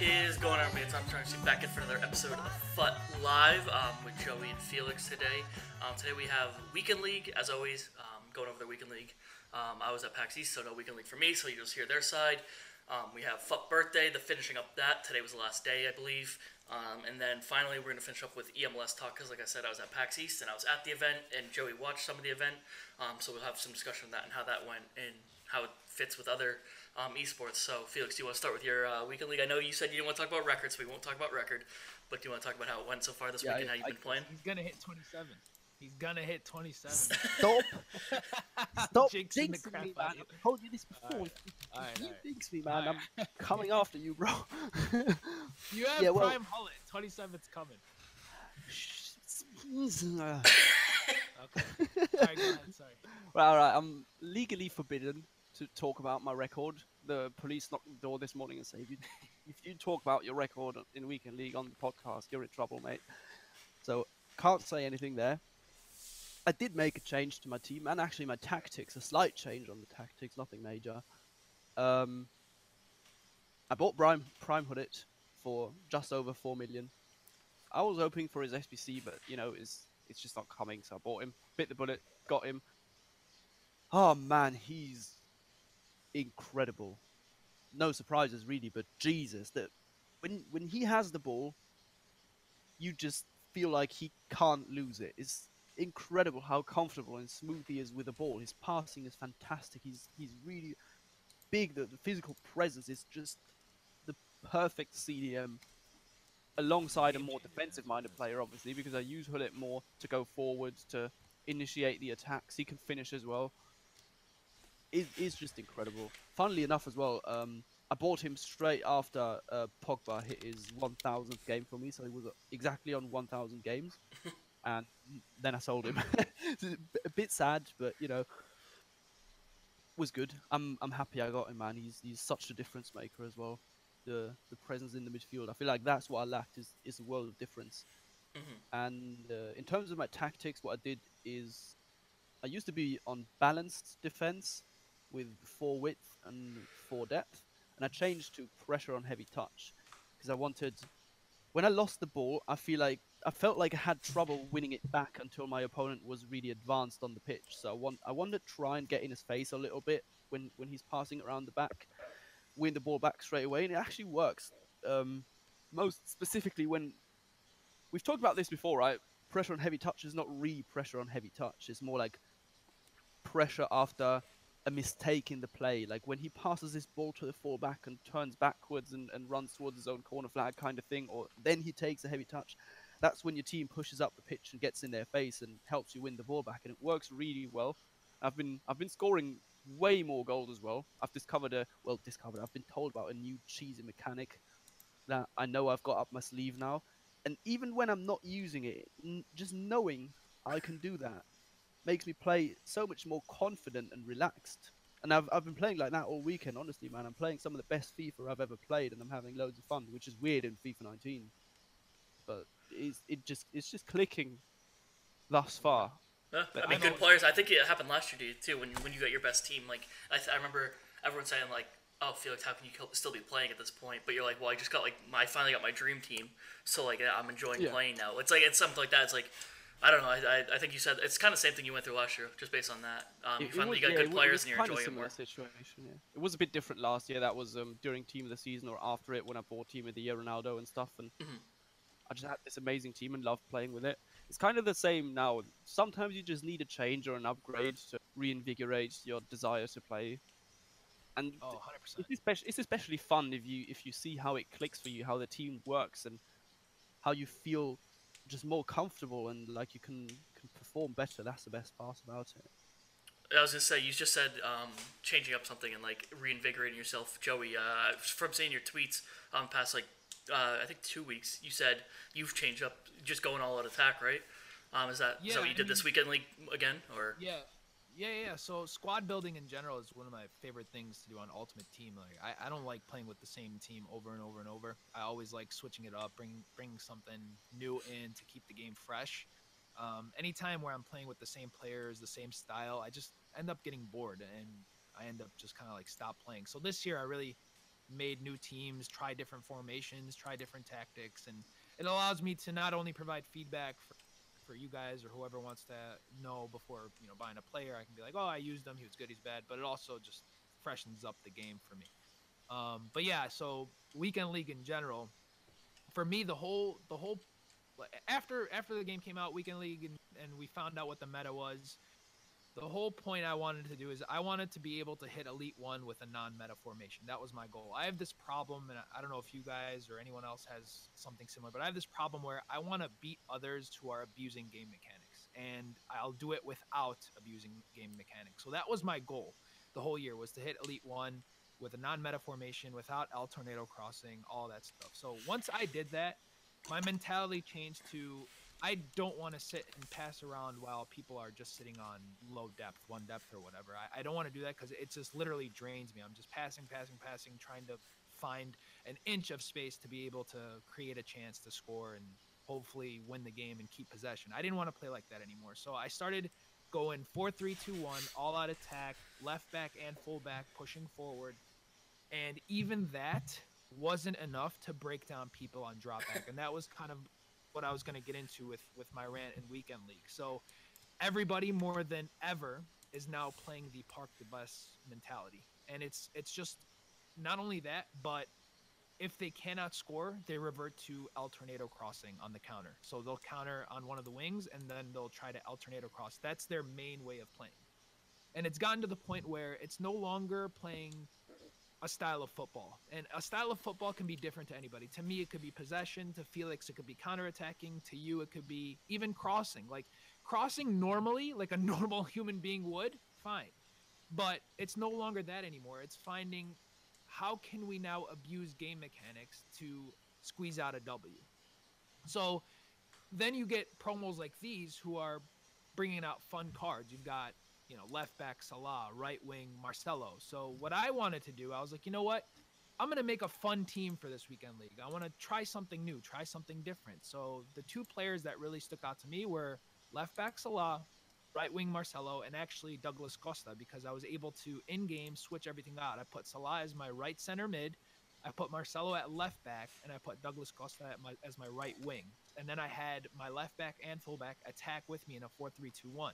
is going on, everybody? It's Tom Charles back in for another episode of the FUT Live with Joey and Felix today. Today we have Weekend League, as always, going over the Weekend League. I was at PAX East, so no Weekend League for me, so you just hear their side. We have FUT Birthday, the finishing up that. Today was the last day, I believe. And then finally, we're going to finish up with EMLS talk, because like I said, I was at PAX East, and I was at the event, and Joey watched some of the event. So we'll have some discussion on that and how that went and how it fits with other esports. So, Felix, do you want to start with your Weekend League? I know you said you didn't want to talk about records, so we won't talk about record. But do you want to talk about how it went so far this week and how you've been playing? He's going to hit 27. He's going to hit 27. Stop. Stop jinxing the crap me, man. I've told you this before. All right, you jinx me, man. Right. I'm coming after you, bro. You have Prime Holland. 27's coming. Okay. All right, go ahead. Sorry. Well, all right. I'm legally forbidden to talk about my record. The police knocked the door this morning and said, if you talk about your record in Weekend League on the podcast, you're in trouble, mate. So can't say anything there. I did make a change to my team and actually my tactics, a slight change on the tactics, nothing major. I bought Prime Hoodit for just over 4 million. I was hoping for his SBC, but you know, it's just not coming, so I bought him, bit the bullet, got him. Oh man, he's incredible. No surprises really, but Jesus, that when he has the ball, you just feel like he can't lose it. It's incredible how comfortable and smooth he is with the ball. His passing is fantastic. He's really big. The physical presence is just the perfect CDM alongside a more defensive-minded player, obviously, because I use Hullet more to go forwards, to initiate the attacks. He can finish as well. It is just incredible. Funnily enough as well, I bought him straight after Pogba hit his 1,000th game for me, so he was exactly on 1,000 games, and then I sold him. A bit sad, but you know, was good. I'm happy I got him, man. He's such a difference maker as well. The presence in the midfield, I feel like that's what I lacked, is a world of difference. And in terms of my tactics, what I did is I used to be on balanced defense, with 4 width and 4 depth, and I changed to pressure on heavy touch because I wanted, when I lost the ball, I felt like I had trouble winning it back until my opponent was really advanced on the pitch. So I wanted to try and get in his face a little bit when he's passing around the back, win the ball back straight away, and it actually works. Most specifically when we've talked about this before, right? Pressure on heavy touch is not pressure on heavy touch. It's more like pressure after a mistake in the play, like when he passes this ball to the fullback and turns backwards and runs towards his own corner flag kind of thing, or then he takes a heavy touch. That's when your team pushes up the pitch and gets in their face and helps you win the ball back, and it works really well. I've been scoring way more goals as well. I've been told about a new cheesy mechanic that I know I've got up my sleeve now, and even when I'm not using it, just knowing I can do that makes me play so much more confident and relaxed. And I've been playing like that all weekend, honestly, man. I'm playing some of the best FIFA I've ever played, and I'm having loads of fun, which is weird in FIFA 19. But it's just clicking thus far. I mean, good players. I think it happened last year too, when you got your best team. Like I remember everyone saying like, oh, Felix, how can you still be playing at this point? But you're like, well, I just got I finally got my dream team, so like I'm enjoying playing now. It's something like that. It's like, I don't know, I think you said it's kind of the same thing you went through last year, just based on that. You finally got good players and you're enjoying it more. It was a bit different last year. That was during Team of the Season or after it, when I bought Team of the Year Ronaldo and stuff. And I just had this amazing team and loved playing with it. It's kind of the same now. Sometimes you just need a change or an upgrade to reinvigorate your desire to play. And 100%. It's especially fun if you see how it clicks for you, how the team works, and how you feel just more comfortable and like you can perform better. That's the best part about it. I was gonna say, you just said changing up something and like reinvigorating yourself, Joey. From seeing your tweets past I think 2 weeks, you said you've changed up, just going all out attack, right? Is that what you did this Weekend League again, or? Yeah. So squad building in general is one of my favorite things to do on Ultimate Team. Like I don't like playing with the same team over and over and over. I always like switching it up, bring something new in to keep the game fresh. Anytime where I'm playing with the same players, the same style, I just end up getting bored and I end up just kind of like stop playing. So this year I really made new teams, try different formations, try different tactics, and it allows me to not only provide feedback for you guys or whoever wants to know before, you know, buying a player. I can be like, oh, I used him, he was good, he's bad, but it also just freshens up the game for me. But yeah, so Weekend League in general, for me, the whole after the game came out, Weekend League, and we found out what the meta was, the whole point I wanted to do is I wanted to be able to hit Elite 1 with a non-meta formation. That was my goal. I have this problem, and I don't know if you guys or anyone else has something similar, but I have this problem where I want to beat others who are abusing game mechanics, and I'll do it without abusing game mechanics. So that was my goal the whole year, was to hit Elite 1 with a non-meta formation without El Tornado crossing, all that stuff. So once I did that, my mentality changed to I don't want to sit and pass around while people are just sitting on low depth, one depth or whatever. I don't want to do that because it just literally drains me. I'm just passing, trying to find an inch of space to be able to create a chance to score and hopefully win the game and keep possession. I didn't want to play like that anymore. So I started going 4-3-2-1, all out attack, left back and full back, pushing forward. And even that wasn't enough to break down people on drop back. And that was kind of what I was going to get into with my rant in Weekend League. So everybody more than ever is now playing the park the bus mentality. And it's just not only that, but if they cannot score, they revert to El Tornado crossing on the counter. So they'll counter on one of the wings and then they'll try to El Tornado cross. That's their main way of playing. And it's gotten to the point where it's no longer playing a style of football, and a style of football can be different to anybody. To me, it could be possession. To Felix, it could be counterattacking. To you, it could be even crossing. Like crossing normally, like a normal human being would, fine. But it's no longer that anymore. It's finding how can we now abuse game mechanics to squeeze out a W. So then you get promos like these who are bringing out fun cards. You've got, you know, left back Salah, right wing Marcelo. So what I wanted to do, I was like, you know what? I'm going to make a fun team for this Weekend League. I want to try something new, try something different. So the two players that really stuck out to me were left back Salah, right wing Marcelo, and actually Douglas Costa, because I was able to in-game switch everything out. I put Salah as my right center mid, I put Marcelo at left back, and I put Douglas Costa at as my right wing. And then I had my left back and full back attack with me in a 4-3-2-1.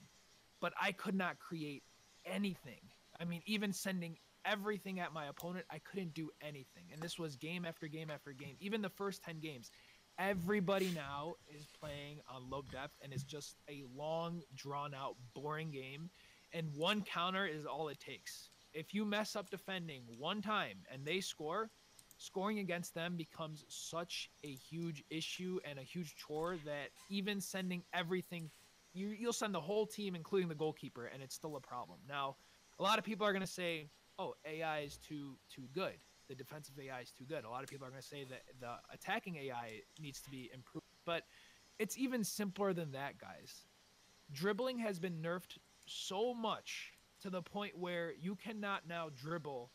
But I could not create anything. I mean, even sending everything at my opponent, I couldn't do anything. And this was game after game after game. Even the first 10 games, everybody now is playing on low depth, and it's just a long, drawn-out, boring game. And one counter is all it takes. If you mess up defending one time and they score, scoring against them becomes such a huge issue and a huge chore that even sending everything, you'll send the whole team, including the goalkeeper, and it's still a problem. Now, a lot of people are going to say, oh, AI is too good. The defensive AI is too good. A lot of people are going to say that the attacking AI needs to be improved. But it's even simpler than that, guys. Dribbling has been nerfed so much to the point where you cannot now dribble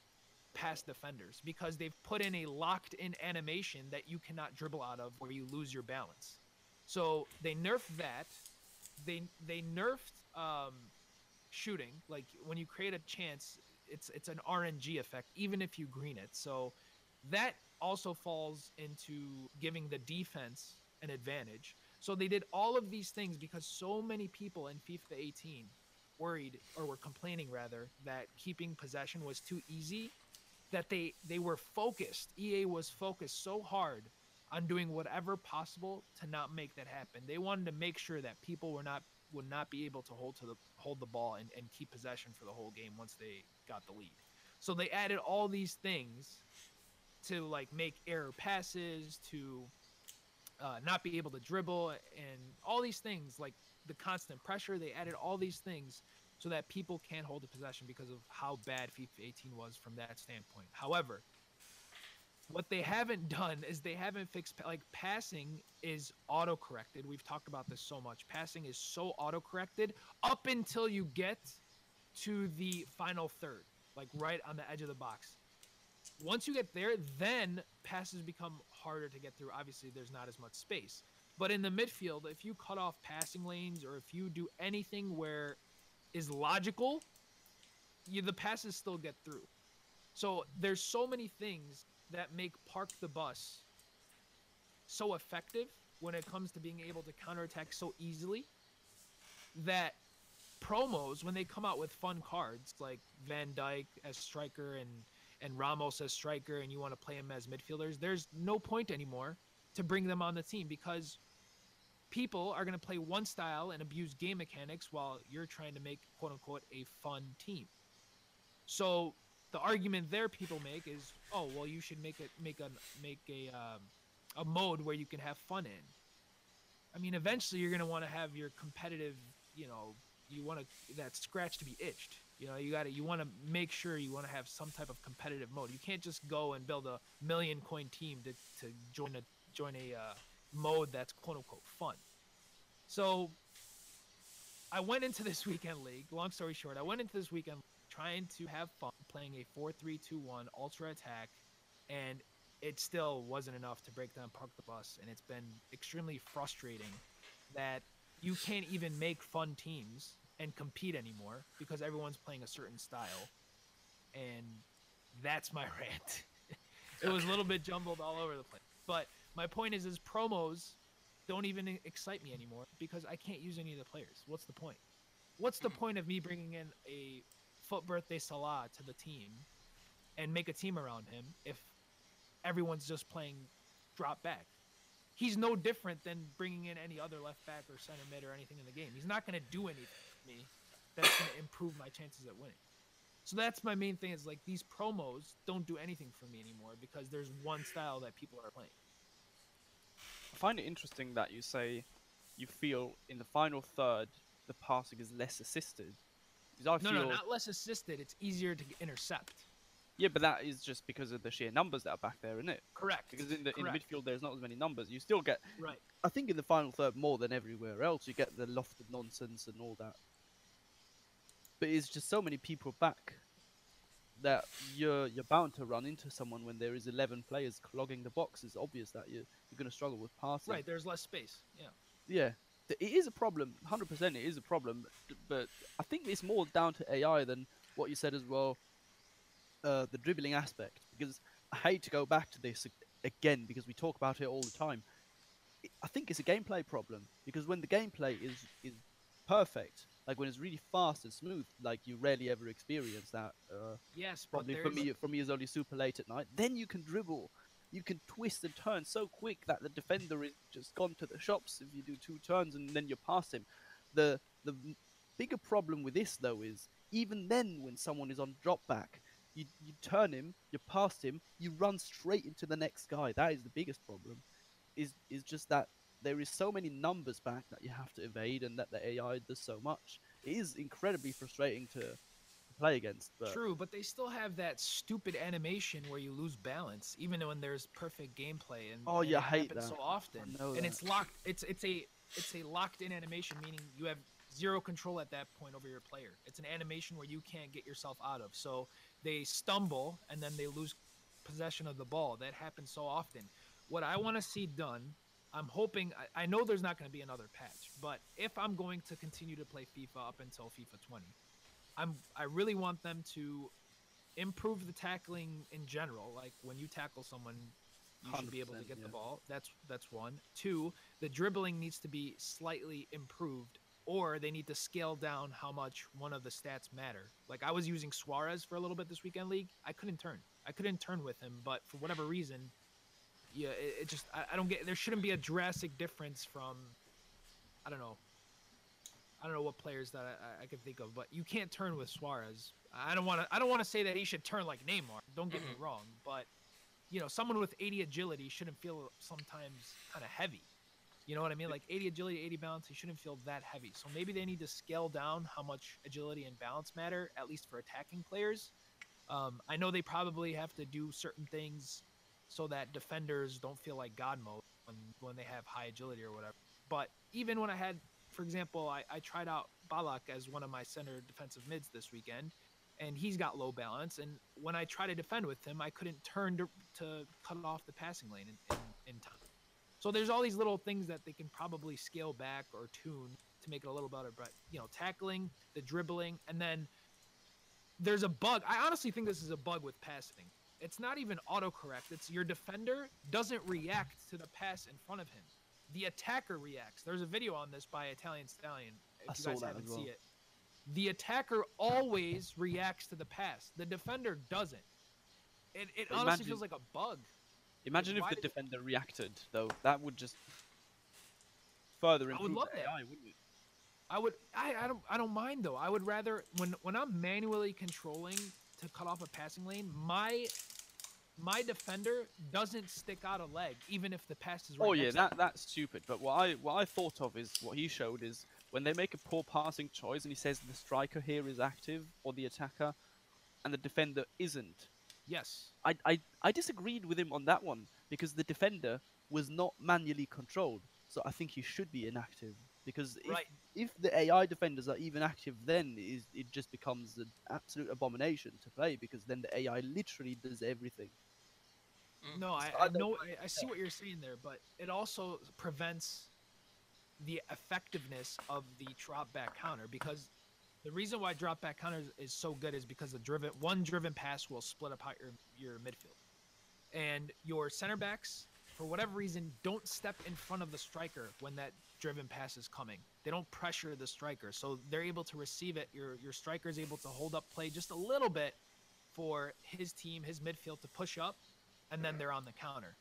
past defenders because they've put in a locked-in animation that you cannot dribble out of where you lose your balance. So they nerfed that. They nerfed shooting. Like when you create a chance, it's an RNG effect, even if you green it. So that also falls into giving the defense an advantage. So they did all of these things because so many people in FIFA 18 were complaining rather that keeping possession was too easy, that they were focused. EA was focused so hard on doing whatever possible to not make that happen. They wanted to make sure that people would not be able to hold the ball and keep possession for the whole game once they got the lead. So they added all these things to like make error passes, to not be able to dribble, and all these things, like the constant pressure. They added all these things so that people can't hold the possession because of how bad FIFA 18 was from that standpoint. However, what they haven't done is they haven't fixed, like, passing is auto-corrected. We've talked about this so much. Passing is so auto-corrected up until you get to the final third, like right on the edge of the box. Once you get there, then passes become harder to get through. Obviously, there's not as much space. But in the midfield, if you cut off passing lanes or if you do anything where is logical, the passes still get through. So there's so many things that make Park the Bus so effective when it comes to being able to counterattack so easily that promos, when they come out with fun cards like Van Dijk as striker and Ramos as striker, and you want to play him as midfielders, there's no point anymore to bring them on the team because people are going to play one style and abuse game mechanics while you're trying to make, quote unquote, a fun team. So the argument there people make is, oh, well, you should make a mode where you can have fun in. I mean, eventually you're going to want to have your competitive, you know, you want to that scratch to be itched. You know, you want to make sure you want to have some type of competitive mode. You can't just go and build a million coin team to join a mode that's quote unquote fun. So I went into this weekend league. Long story short, I went into this weekend trying to have fun, playing a 4-3-2-1 ultra attack, and it still wasn't enough to break down Park the Bus, and it's been extremely frustrating that you can't even make fun teams and compete anymore because everyone's playing a certain style. And that's my rant. It was a little bit jumbled all over the place. But my point is promos don't even excite me anymore because I can't use any of the players. What's the point? What's the point of me bringing in a FUT Birthday Salah to the team and make a team around him if everyone's just playing drop back? He's no different than bringing in any other left back or center mid or anything in the game. He's not going to do anything to me that's going to improve my chances at winning. So that's my main thing is, like, these promos don't do anything for me anymore because there's one style that people are playing. I find it interesting that you say you feel in the final third the passing is less assisted. I feel... No, not less assisted. It's easier to intercept. Yeah, but that is just because of the sheer numbers that are back there, isn't it? Correct. Because in midfield, there's not as many numbers. You still get... Right. I think in the final third, more than everywhere else, you get the lofted nonsense and all that. But it's just so many people back that you're bound to run into someone when there is 11 players clogging the box. It's obvious that you're going to struggle with passing. Right, there's less space, yeah. Yeah. It is a problem. 100% it is a problem. But I think it's more down to AI than what you said as well. The dribbling aspect, because I hate to go back to this again because we talk about it all the time. I think it's a gameplay problem because when the gameplay is perfect, like when it's really fast and smooth, like you rarely ever experience that. Yes, probably for me is only super late at night. Then you can dribble, you can twist and turn so quick that the defender is just gone to the shops if you do two turns and then you pass him. The bigger problem with this though is even then when someone is on drop back. You turn him, you pass him, you run straight into the next guy. That is the biggest problem. Is just that there is so many numbers back that you have to evade, and that the AI does so much. It is incredibly frustrating to play against. But... True, but they still have that stupid animation where you lose balance, even when there's perfect gameplay. And oh, you hate that so often. I know that. And it's locked. It's a locked-in animation, meaning you have zero control at that point over your player. It's an animation where you can't get yourself out of. So they stumble and then they lose possession of the ball. That happens so often. What I want to see done, I'm hoping, I know there's not going to be another patch, but if I'm going to continue to play FIFA up until FIFA 20, I really want them to improve the tackling in general. Like when you tackle someone, you should be able to get the ball. That's one. Two, the dribbling needs to be slightly improved, or they need to scale down how much one of the stats matter. Like I was using Suarez for a little bit this weekend league. I couldn't turn with him, but for whatever reason, yeah, it just, I don't get, there shouldn't be a drastic difference from, I don't know what players that I can think of, but you can't turn with Suarez. I don't want to say that he should turn like Neymar. Don't get me wrong, but you know, someone with 80 agility shouldn't feel sometimes kind of heavy. You know what I mean? Like 80 agility, 80 balance, he shouldn't feel that heavy. So maybe they need to scale down how much agility and balance matter, at least for attacking players. I know they probably have to do certain things so that defenders don't feel like God mode when they have high agility or whatever. But even when I had, for example, I tried out Balak as one of my center defensive mids this weekend, and he's got low balance. And when I try to defend with him, I couldn't turn to cut off the passing lane in time. So there's all these little things that they can probably scale back or tune to make it a little better. But, you know, tackling, the dribbling, and then there's a bug. I honestly think this is a bug with passing. It's not even autocorrect. It's your defender doesn't react to the pass in front of him. The attacker reacts. There's a video on this by Italian Stallion. If you guys haven't seen it. The attacker always reacts to the pass. The defender doesn't. It honestly feels like a bug. Imagine if the defender reacted, though. That would just further improve AI, wouldn't it? I don't mind though. I would rather when I'm manually controlling to cut off a passing lane, my defender doesn't stick out a leg, even if the pass is right. Oh yeah, that's stupid. But what I thought of is what he showed is when they make a poor passing choice and he says the striker here is active or the attacker, and the defender isn't. Yes. I disagreed with him on that one because the defender was not manually controlled, so I think he should be inactive. Because if the AI defenders are even active, then it just becomes an absolute abomination to play. Because then the AI literally does everything. No, I see what you're saying there, but it also prevents the effectiveness of the drop back counter. Because the reason why drop back counter is so good is because the one driven pass will split up your midfield, and your center backs, for whatever reason, don't step in front of the striker when that driven pass is coming. They don't pressure the striker, so they're able to receive it. Your striker is able to hold up play just a little bit for his team, his midfield, to push up, and then they're on the counter.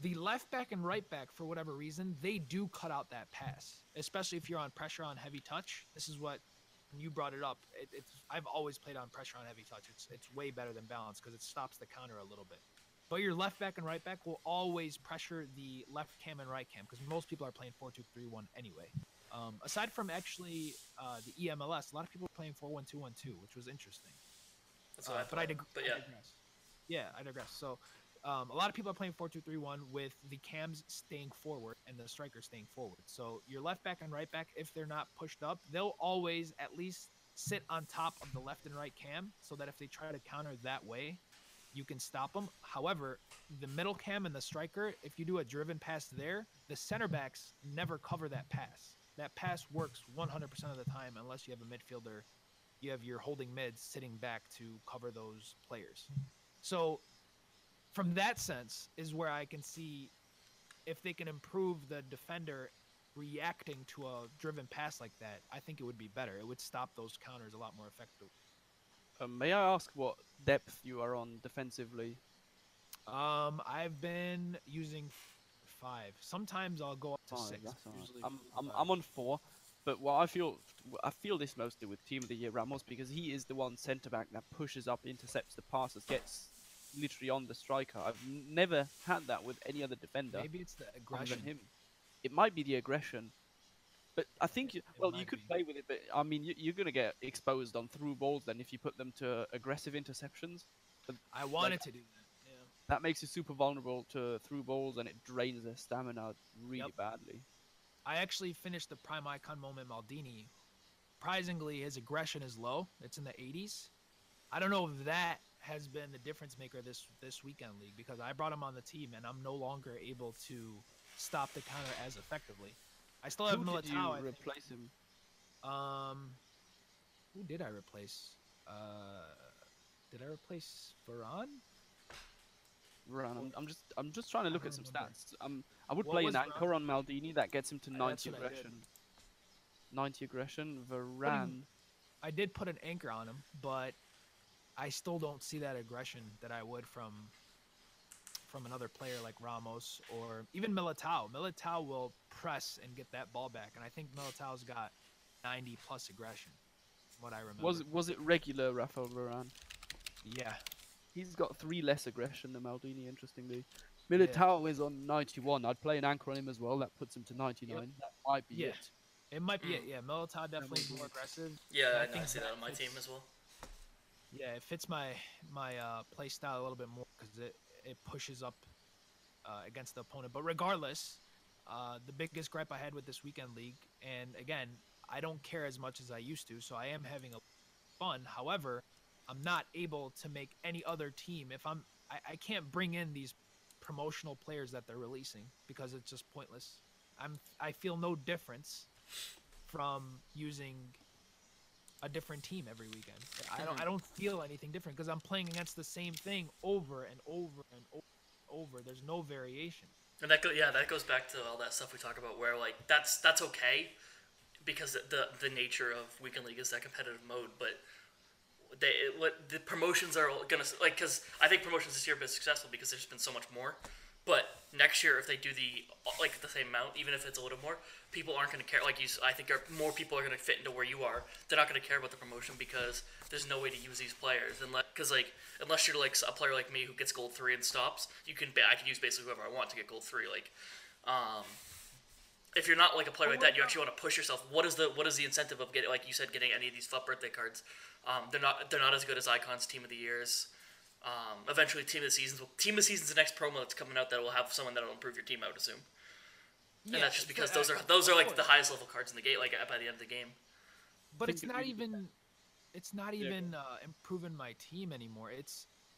The left back and right back, for whatever reason, they do cut out that pass, especially if you're on pressure on heavy touch. This is what you brought it up. I've always played on pressure on heavy touch. It's way better than balance because it stops the counter a little bit. But your left back and right back will always pressure the left cam and right cam because most people are playing 4-2-3-1 anyway. Aside from actually the EMLS, a lot of people are playing 4-1-2-1-2, which was interesting. That's what I thought. But I digress. Yeah, I digress. So a lot of people are playing 4-2-3-1 with the cams staying forward and the strikers staying forward. So your left back and right back, if they're not pushed up, they'll always at least sit on top of the left and right cam so that if they try to counter that way, you can stop them. However, the middle cam and the striker, if you do a driven pass there, the center backs never cover that pass. That pass works 100% of the time unless you have a midfielder. You have your holding mids sitting back to cover those players. So from that sense is where I can see if they can improve the defender reacting to a driven pass like that, I think it would be better. It would stop those counters a lot more effectively. May I ask what depth you are on defensively? I've been using 5. Sometimes I'll go up to 5, 6. Right. I'm on 4, but what I feel this mostly with Team of the Year Ramos, because he is the one centre back that pushes up, intercepts the passes, gets literally on the striker. I've never had that with any other defender. Maybe it's the aggression. Him. It might be the aggression. But I think, you could play with it, but I mean, you're going to get exposed on through balls then if you put them to aggressive interceptions. But I wanted to do that, yeah. That makes you super vulnerable to through balls and it drains their stamina really badly. I actually finished the Prime Icon Moment Maldini. Surprisingly, his aggression is low. It's in the 80s. I don't know if that has been the difference maker this weekend league because I brought him on the team and I'm no longer able to stop the counter as effectively. I still have Militão. Who did you replace him? Who did I replace? Did I replace Varan? Varan. I'm just trying to look at some stats. I would play an anchor on Maldini that gets him to 90 aggression. 90 aggression. Varan. I did put an anchor on him, but I still don't see that aggression that I would from another player like Ramos or even Militão. Militão will press and get that ball back, and I think Militão's got 90+ aggression, from what I remember. Was it regular Rafael Varane? Yeah. He's got 3 less aggression than Maldini, interestingly. Militão is on 91. I'd play an anchor on him as well. That puts him to 99. Yep. That might be it. It might be it, yeah. Militão definitely more aggressive. Yeah, I think I see that on my team as well. Yeah, it fits my play style a little bit more because it pushes up against the opponent. But regardless, the biggest gripe I had with this weekend league, and again, I don't care as much as I used to, so I am having fun. However, I'm not able to make any other team. I can't bring in these promotional players that they're releasing because it's just pointless. I feel no difference from using a different team every weekend. I don't feel anything different because I'm playing against the same thing over and over and over and over. There's no variation. And that goes back to all that stuff we talk about where like that's okay because the nature of Weekend League is that competitive mode, but the promotions are gonna like because I think promotions this year have been successful because there's been so much more. But next year, if they do the same amount, even if it's a little more, people aren't going to care. Like you, I think more people are going to fit into where you are. They're not going to care about the promotion because there's no way to use these players. Because unless you're like a player like me who gets gold 3 and stops, I can use basically whoever I want to get gold 3. Like, if you're not like a player like that, you actually want to push yourself. What is the incentive of getting, like you said, getting any of these FUT birthday cards? They're not as good as Icons, Team of the Years. Eventually, Team of the Season's the next promo that's coming out that will have someone that'll improve your team. I would assume, and that's just because those are like the highest level cards in the game. Like by the end of the game. But it's not even improving my team anymore.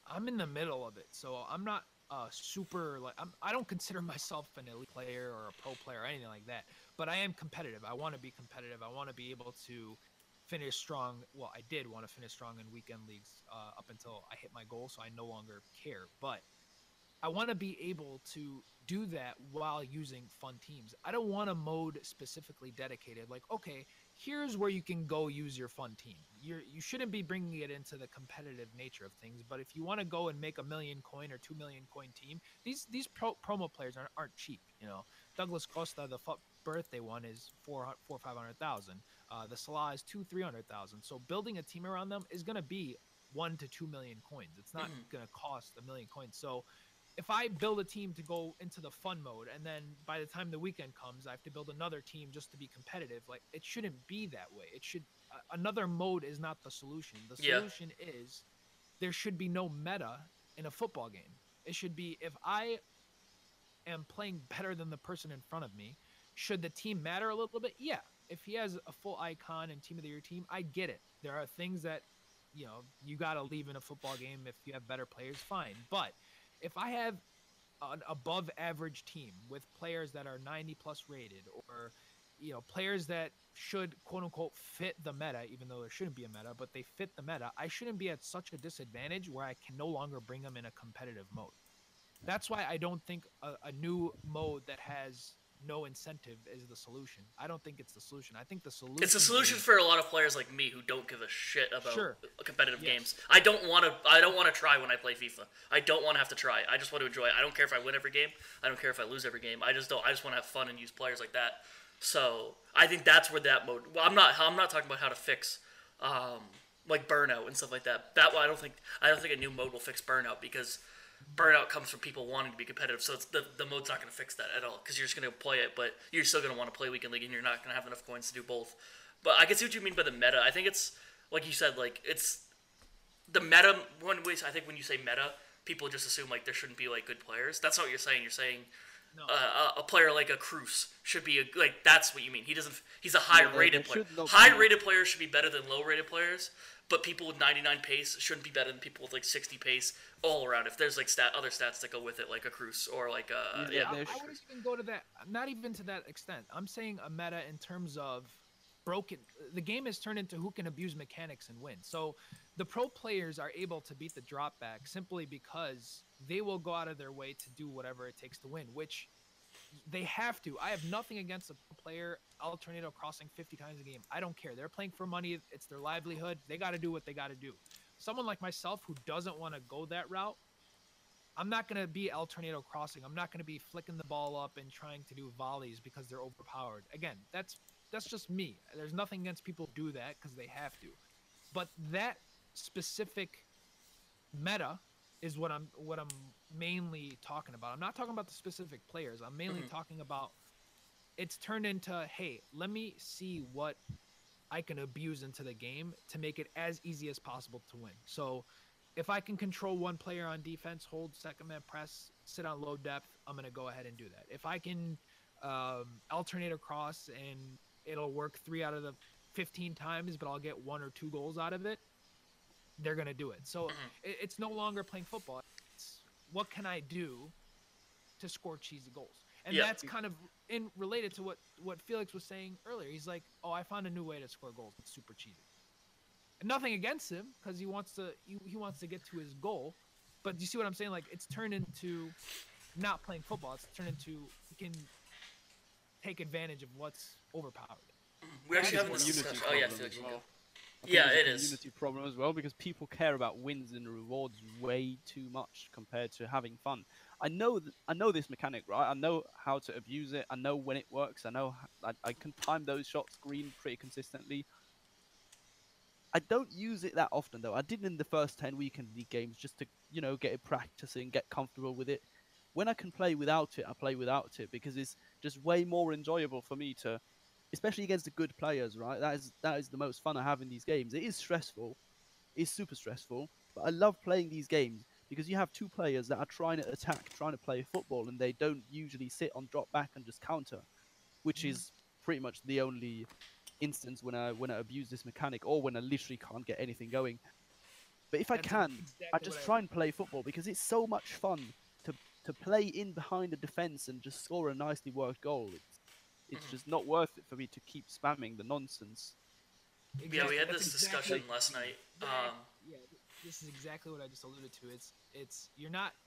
I'm in the middle of it, so I'm not super like I don't consider myself an elite player or a pro player or anything like that. But I am competitive. I want to be competitive. I want to be able to finish strong. Well, I did want to finish strong in weekend leagues up until I hit my goal, so I no longer care. But I want to be able to do that while using fun teams. I don't want a mode specifically dedicated. Like, okay, here's where you can go use your fun team. You shouldn't be bringing it into the competitive nature of things. But if you want to go and make $1 million coin or $2 million coin team, these promo players aren't cheap. You know, Douglas Costa, the FUT birthday one is 400,000 or 500,000. The Salah is 200,000 to 300,000. So building a team around them is going to be 1 to 2 million coins. It's not going to cost $1 million coins. So if I build a team to go into the fun mode, and then by the time the weekend comes, I have to build another team just to be competitive. Like it shouldn't be that way. It should another mode is not the solution. The solution is there should be no meta in a football game. It should be if I am playing better than the person in front of me, should the team matter a little bit? Yeah. If he has a full icon and team of the year team, I get it. There are things that, you know, you got to leave in a football game. If you have better players, fine. But if I have an above average team with players that are 90+ rated or, you know, players that should quote unquote fit the meta, even though there shouldn't be a meta, but they fit the meta, I shouldn't be at such a disadvantage where I can no longer bring them in a competitive mode. That's why I don't think a new mode that has no incentive is the solution. I don't think it's the solution. I think the solution... It's a solution for a lot of players like me who don't give a shit about competitive games. I don't want to try when I play FIFA. I don't want to have to try. I just want to enjoy it. I don't care if I win every game. I don't care if I lose every game. I just want to have fun and use players like that. So I think that's where that mode... Well, I'm not talking about how to fix like burnout and stuff like that. I don't think a new mode will fix burnout because... Burnout comes from people wanting to be competitive, so it's the mode's not going to fix that at all because you're just going to play it, but you're still going to want to play Weekend League and you're not going to have enough coins to do both. But I can see what you mean by the meta. I think it's, like you said, like it's the meta. I think when you say meta, people just assume like there shouldn't be like good players. That's not what you're saying. You're saying no. A player like a Cruz should be like that's what you mean. He's a high-rated player. High-rated players should be better than low-rated players. But people with 99 pace shouldn't be better than people with like 60 pace all around. If there's like other stats that go with it, like a Cruz or like a I wouldn't even go to that. Not even to that extent. I'm saying a meta in terms of broken. The game has turned into who can abuse mechanics and win. So the pro players are able to beat the drop back simply because they will go out of their way to do whatever it takes to win, which they have to. I have nothing against a player El Tornado crossing 50 times a game. I don't care. They're playing for money. It's their livelihood. They got to do what they got to do. Someone like myself who doesn't want to go that route, I'm not going to be El Tornado crossing. I'm not going to be flicking the ball up and trying to do volleys because they're overpowered. Again, that's just me. There's nothing against people who do that because they have to. But that specific meta is what I'm mainly talking about. I'm not talking about the specific players. I'm mainly talking about it's turned into, hey, let me see what I can abuse into the game to make it as easy as possible to win. So if I can control one player on defense, hold second man press, sit on low depth, I'm going to go ahead and do that. If I can alternate across and it'll work 3 out of the 15 times, but I'll get 1 or 2 goals out of it, they're going to do it. So it's no longer playing football. It's what can I do to score cheesy goals? And that's kind of related to what Felix was saying earlier. He's like, oh, I found a new way to score goals. It's super cheesy. Nothing against him because he wants to get to his goal. But you see what I'm saying? Like, it's turned into not playing football. It's turned into you can take advantage of what's overpowered. We actually have a unity problem. Yeah, it is. Unity problem as well, because people care about wins and rewards way too much compared to having fun. I know this mechanic, right? I know how to abuse it. I know when it works. I know I can time those shots green pretty consistently. I don't use it that often though. I did in the first 10 weekend league games just to, you know, get it practicing, get comfortable with it. When I can play without it, I play without it because it's just way more enjoyable for me to, especially against the good players, right? That is the most fun I have in these games. It is stressful. It's super stressful. But I love playing these games because you have two players that are trying to attack, trying to play football, and they don't usually sit on drop back and just counter, which is pretty much the only instance when I abuse this mechanic or when I literally can't get anything going. But if I just try and play football because it's so much fun to play in behind the defense and just score a nicely worked goal. It's just not worth it for me to keep spamming the nonsense. Exactly. Yeah, we had this discussion last night. Yeah, this is exactly what I just alluded to. It's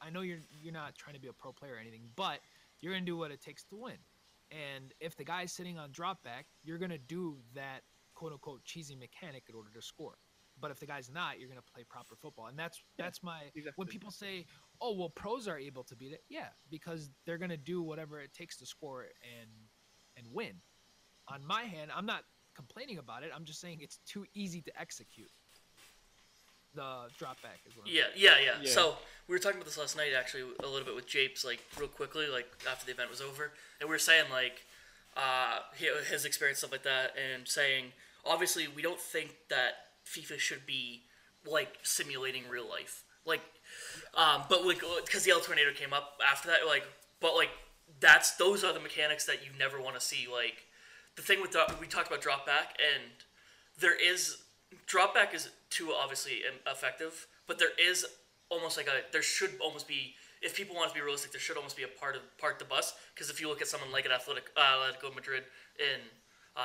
I know you're not trying to be a pro player or anything, but you're gonna do what it takes to win. And if the guy's sitting on drop back, you're gonna do that quote unquote cheesy mechanic in order to score. But if the guy's not, you're gonna play proper football. And that's my exactly. When people say, "Oh, well, pros are able to beat it," yeah, because they're gonna do whatever it takes to score and win. On my hand, I'm not complaining about it. I'm just saying it's too easy to execute. The drop back is what I'm yeah. So we were talking about this last night actually a little bit with Japes, like real quickly, like after the event was over, and we were saying like his experience, stuff like that, and saying obviously we don't think that FIFA should be like simulating real life, like but like because the El Tornado came up after that, like but like those are the mechanics that you never want to see. Like the thing with we talked about drop back, and drop back is too obviously effective, but there is almost like there should almost be, if people want to be realistic, there should almost be a part the bus, because if you look at someone like an Atletico Madrid in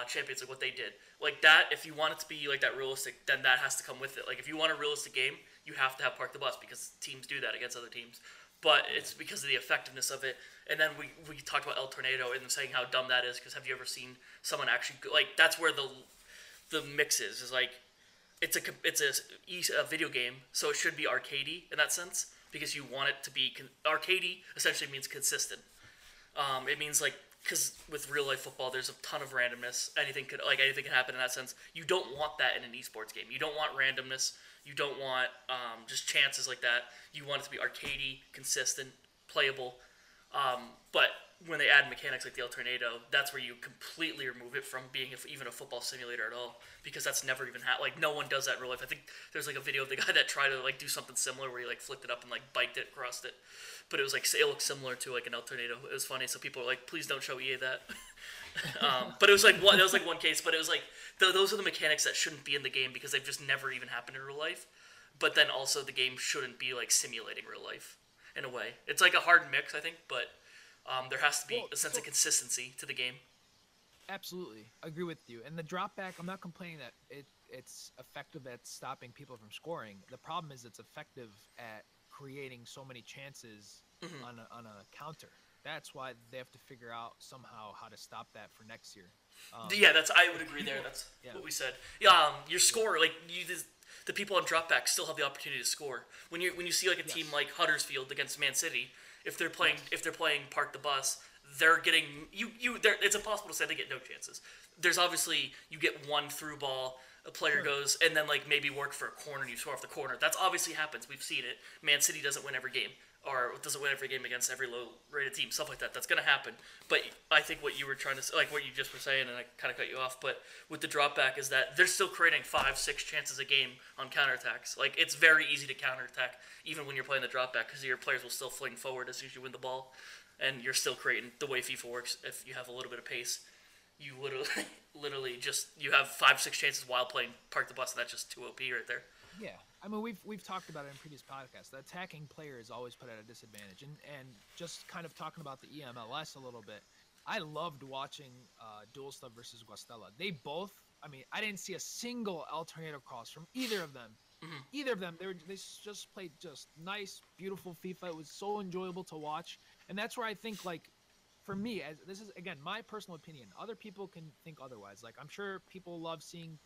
Champions League, like what they did, like that, if you want it to be like that realistic, then that has to come with it. Like if you want a realistic game, you have to have park the bus because teams do that against other teams, but it's because of the effectiveness of it. And then we talked about El Tornado and saying how dumb that is, because have you ever seen someone actually like that's where the mix is like. It's a video game, so it should be arcadey in that sense, because you want it to be arcadey. Essentially, means consistent. It means like, because with real life football, there's a ton of randomness. Anything can happen in that sense. You don't want that in an esports game. You don't want randomness. You don't want just chances like that. You want it to be arcadey, consistent, playable. But when they add mechanics like the El Tornado, that's where you completely remove it from being even a football simulator at all, because that's never even happened. Like, no one does that in real life. I think there's, like, a video of the guy that tried to, like, do something similar where he, like, flicked it up and, like, biked it, crossed it. But it was, like, it looked similar to, like, an El Tornado. It was funny, so people were like, please don't show EA that. But it was, like, one case. But it was, like, those are the mechanics that shouldn't be in the game because they've just never even happened in real life. But then also the game shouldn't be, like, simulating real life in a way. It's, like, a hard mix, I think, but... there has to be a sense of consistency to the game. Absolutely. I agree with you. And the drop back, I'm not complaining that it's effective at stopping people from scoring. The problem is it's effective at creating so many chances on a counter. That's why they have to figure out somehow how to stop that for next year. I would agree there. That's what we said. Yeah, your score, like the people on drop back still have the opportunity to score. When you see like a team like Huddersfield against Man City, If they're playing park the bus, they're getting it's impossible to say they get no chances. There's obviously you get one through ball, a player goes, and then like maybe work for a corner and you score off the corner. That's obviously happens. We've seen it. Man City doesn't win every game, or doesn't win every game against every low rated team, stuff like that. That's gonna happen. But I think what you were trying to say, like what you just were saying, and I kind of cut you off, but with the drop back is that they're still creating 5-6 chances a game on counterattacks. Like it's very easy to counterattack even when you're playing the drop back because your players will still fling forward as soon as you win the ball, and you're still creating. The way FIFA works, if you have a little bit of pace, you literally just you have 5-6 chances while playing park the bus, and that's just too OP right there. Yeah. I mean, we've talked about it in previous podcasts. The attacking player is always put at a disadvantage. And just kind of talking about the EMLS a little bit, I loved watching Duelstuff versus Guastella. They both, I mean, I didn't see a single El Tornado cross from either of them. Either of them, they just played just nice, beautiful FIFA. It was so enjoyable to watch, and that's where I think, like, for me, as this is again my personal opinion. Other people can think otherwise. Like, I'm sure people love seeing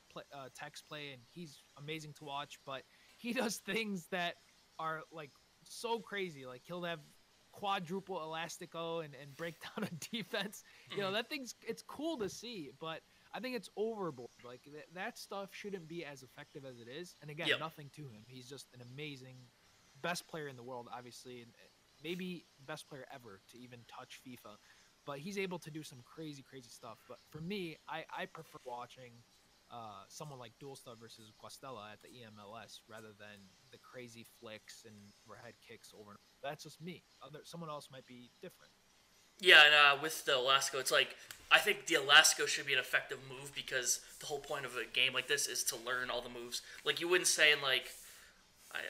Tex play, and he's amazing to watch. But he does things that are like so crazy. Like, he'll have quadruple elastico and break down a defense. You know, that thing's, it's cool to see, but I think it's overboard. Like, that stuff shouldn't be as effective as it is. And again, nothing to him. He's just an amazing, best player in the world, obviously, and maybe best player ever to even touch FIFA. But he's able to do some crazy, crazy stuff. But for me, I prefer watching someone like Duelstuff versus Guastella at the EMLS rather than the crazy flicks and overhead kicks over. That's just me. Someone else might be different. Yeah, and with the Elastico, it's like, I think the Elastico should be an effective move because the whole point of a game like this is to learn all the moves. Like, you wouldn't say in, like,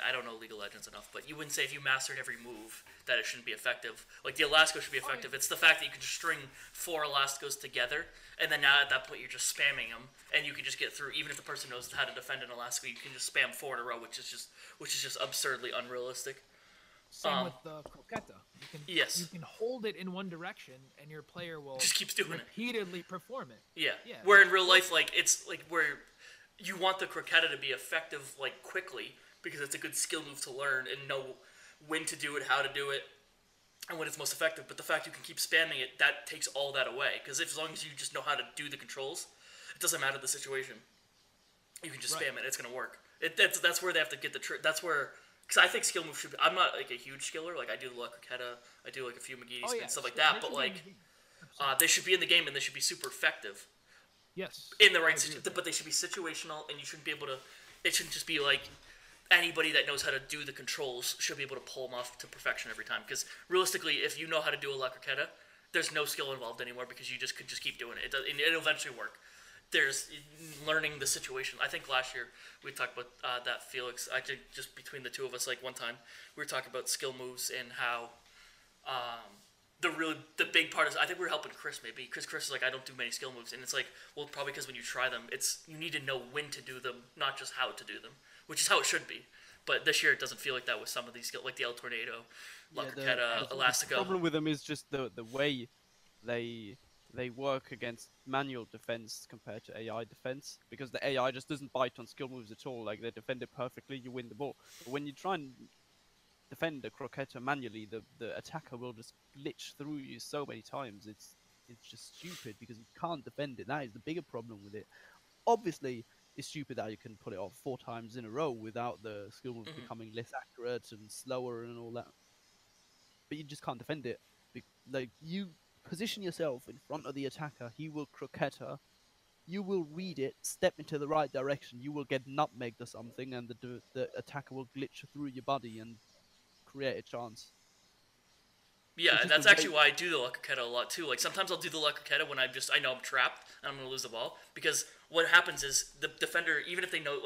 I don't know League of Legends enough, but you wouldn't say if you mastered every move that it shouldn't be effective. Like, the Elastico should be effective. Oh, yeah. It's the fact that you can string 4 Elasticos together, and then now at that point you're just spamming them, and you can just get through. Even if the person knows how to defend an Elastico, you can just spam 4 in a row, which is just absurdly unrealistic. Same with the croqueta. You can, you can hold it in one direction, and your player will just keeps doing repeatedly perform it. Yeah. Where in real life, like, it's like where you want the croqueta to be effective, like, quickly, because it's a good skill move to learn and know when to do it, how to do it, and when it's most effective. But the fact you can keep spamming it, that takes all that away. Because as long as you just know how to do the controls, it doesn't matter the situation. You can just spam it. It's gonna work. That's where they have to get the trick. That's where. Because I think skill moves should be... I'm not, like, a huge skiller. Like, I do the La Croqueta. I do, like, a few McGee's and stuff like that. But, like, they should be in the game, and they should be super effective. Yes. In the right situation. But they should be situational, and you shouldn't be able to... It shouldn't just be, like, anybody that knows how to do the controls should be able to pull them off to perfection every time. Because, realistically, if you know how to do a La Croqueta, there's no skill involved anymore because you just could just keep doing it. It'll eventually work. There's learning the situation. I think last year we talked about that, Felix. I think just between the two of us, like, one time we were talking about skill moves and how the big part is, I think we were helping Chris maybe. Chris is like, I don't do many skill moves. And it's like, well, probably because when you try them, you need to know when to do them, not just how to do them, which is how it should be. But this year it doesn't feel like that with some of these skills, like the El Tornado, La Croqueta, Elastico. The problem with them is just the way they work against manual defense compared to AI defense, because the AI just doesn't bite on skill moves at all. Like, they defend it perfectly, you win the ball. But when you try and defend a croqueta manually, the attacker will just glitch through you so many times. It's just stupid because you can't defend it. That is the bigger problem with it. Obviously, it's stupid that you can put it off 4 times in a row without the skill move becoming less accurate and slower and all that. But you just can't defend it. Like, you... Position yourself in front of the attacker. He will croqueta. You will read it, step into the right direction. You will get nutmegged or something, and the attacker will glitch through your body and create a chance. Yeah, and that's actually why I do the La Croqueta a lot too. Like, sometimes I'll do the La Croqueta when I know I'm trapped and I'm going to lose the ball. Because what happens is the defender, even if they know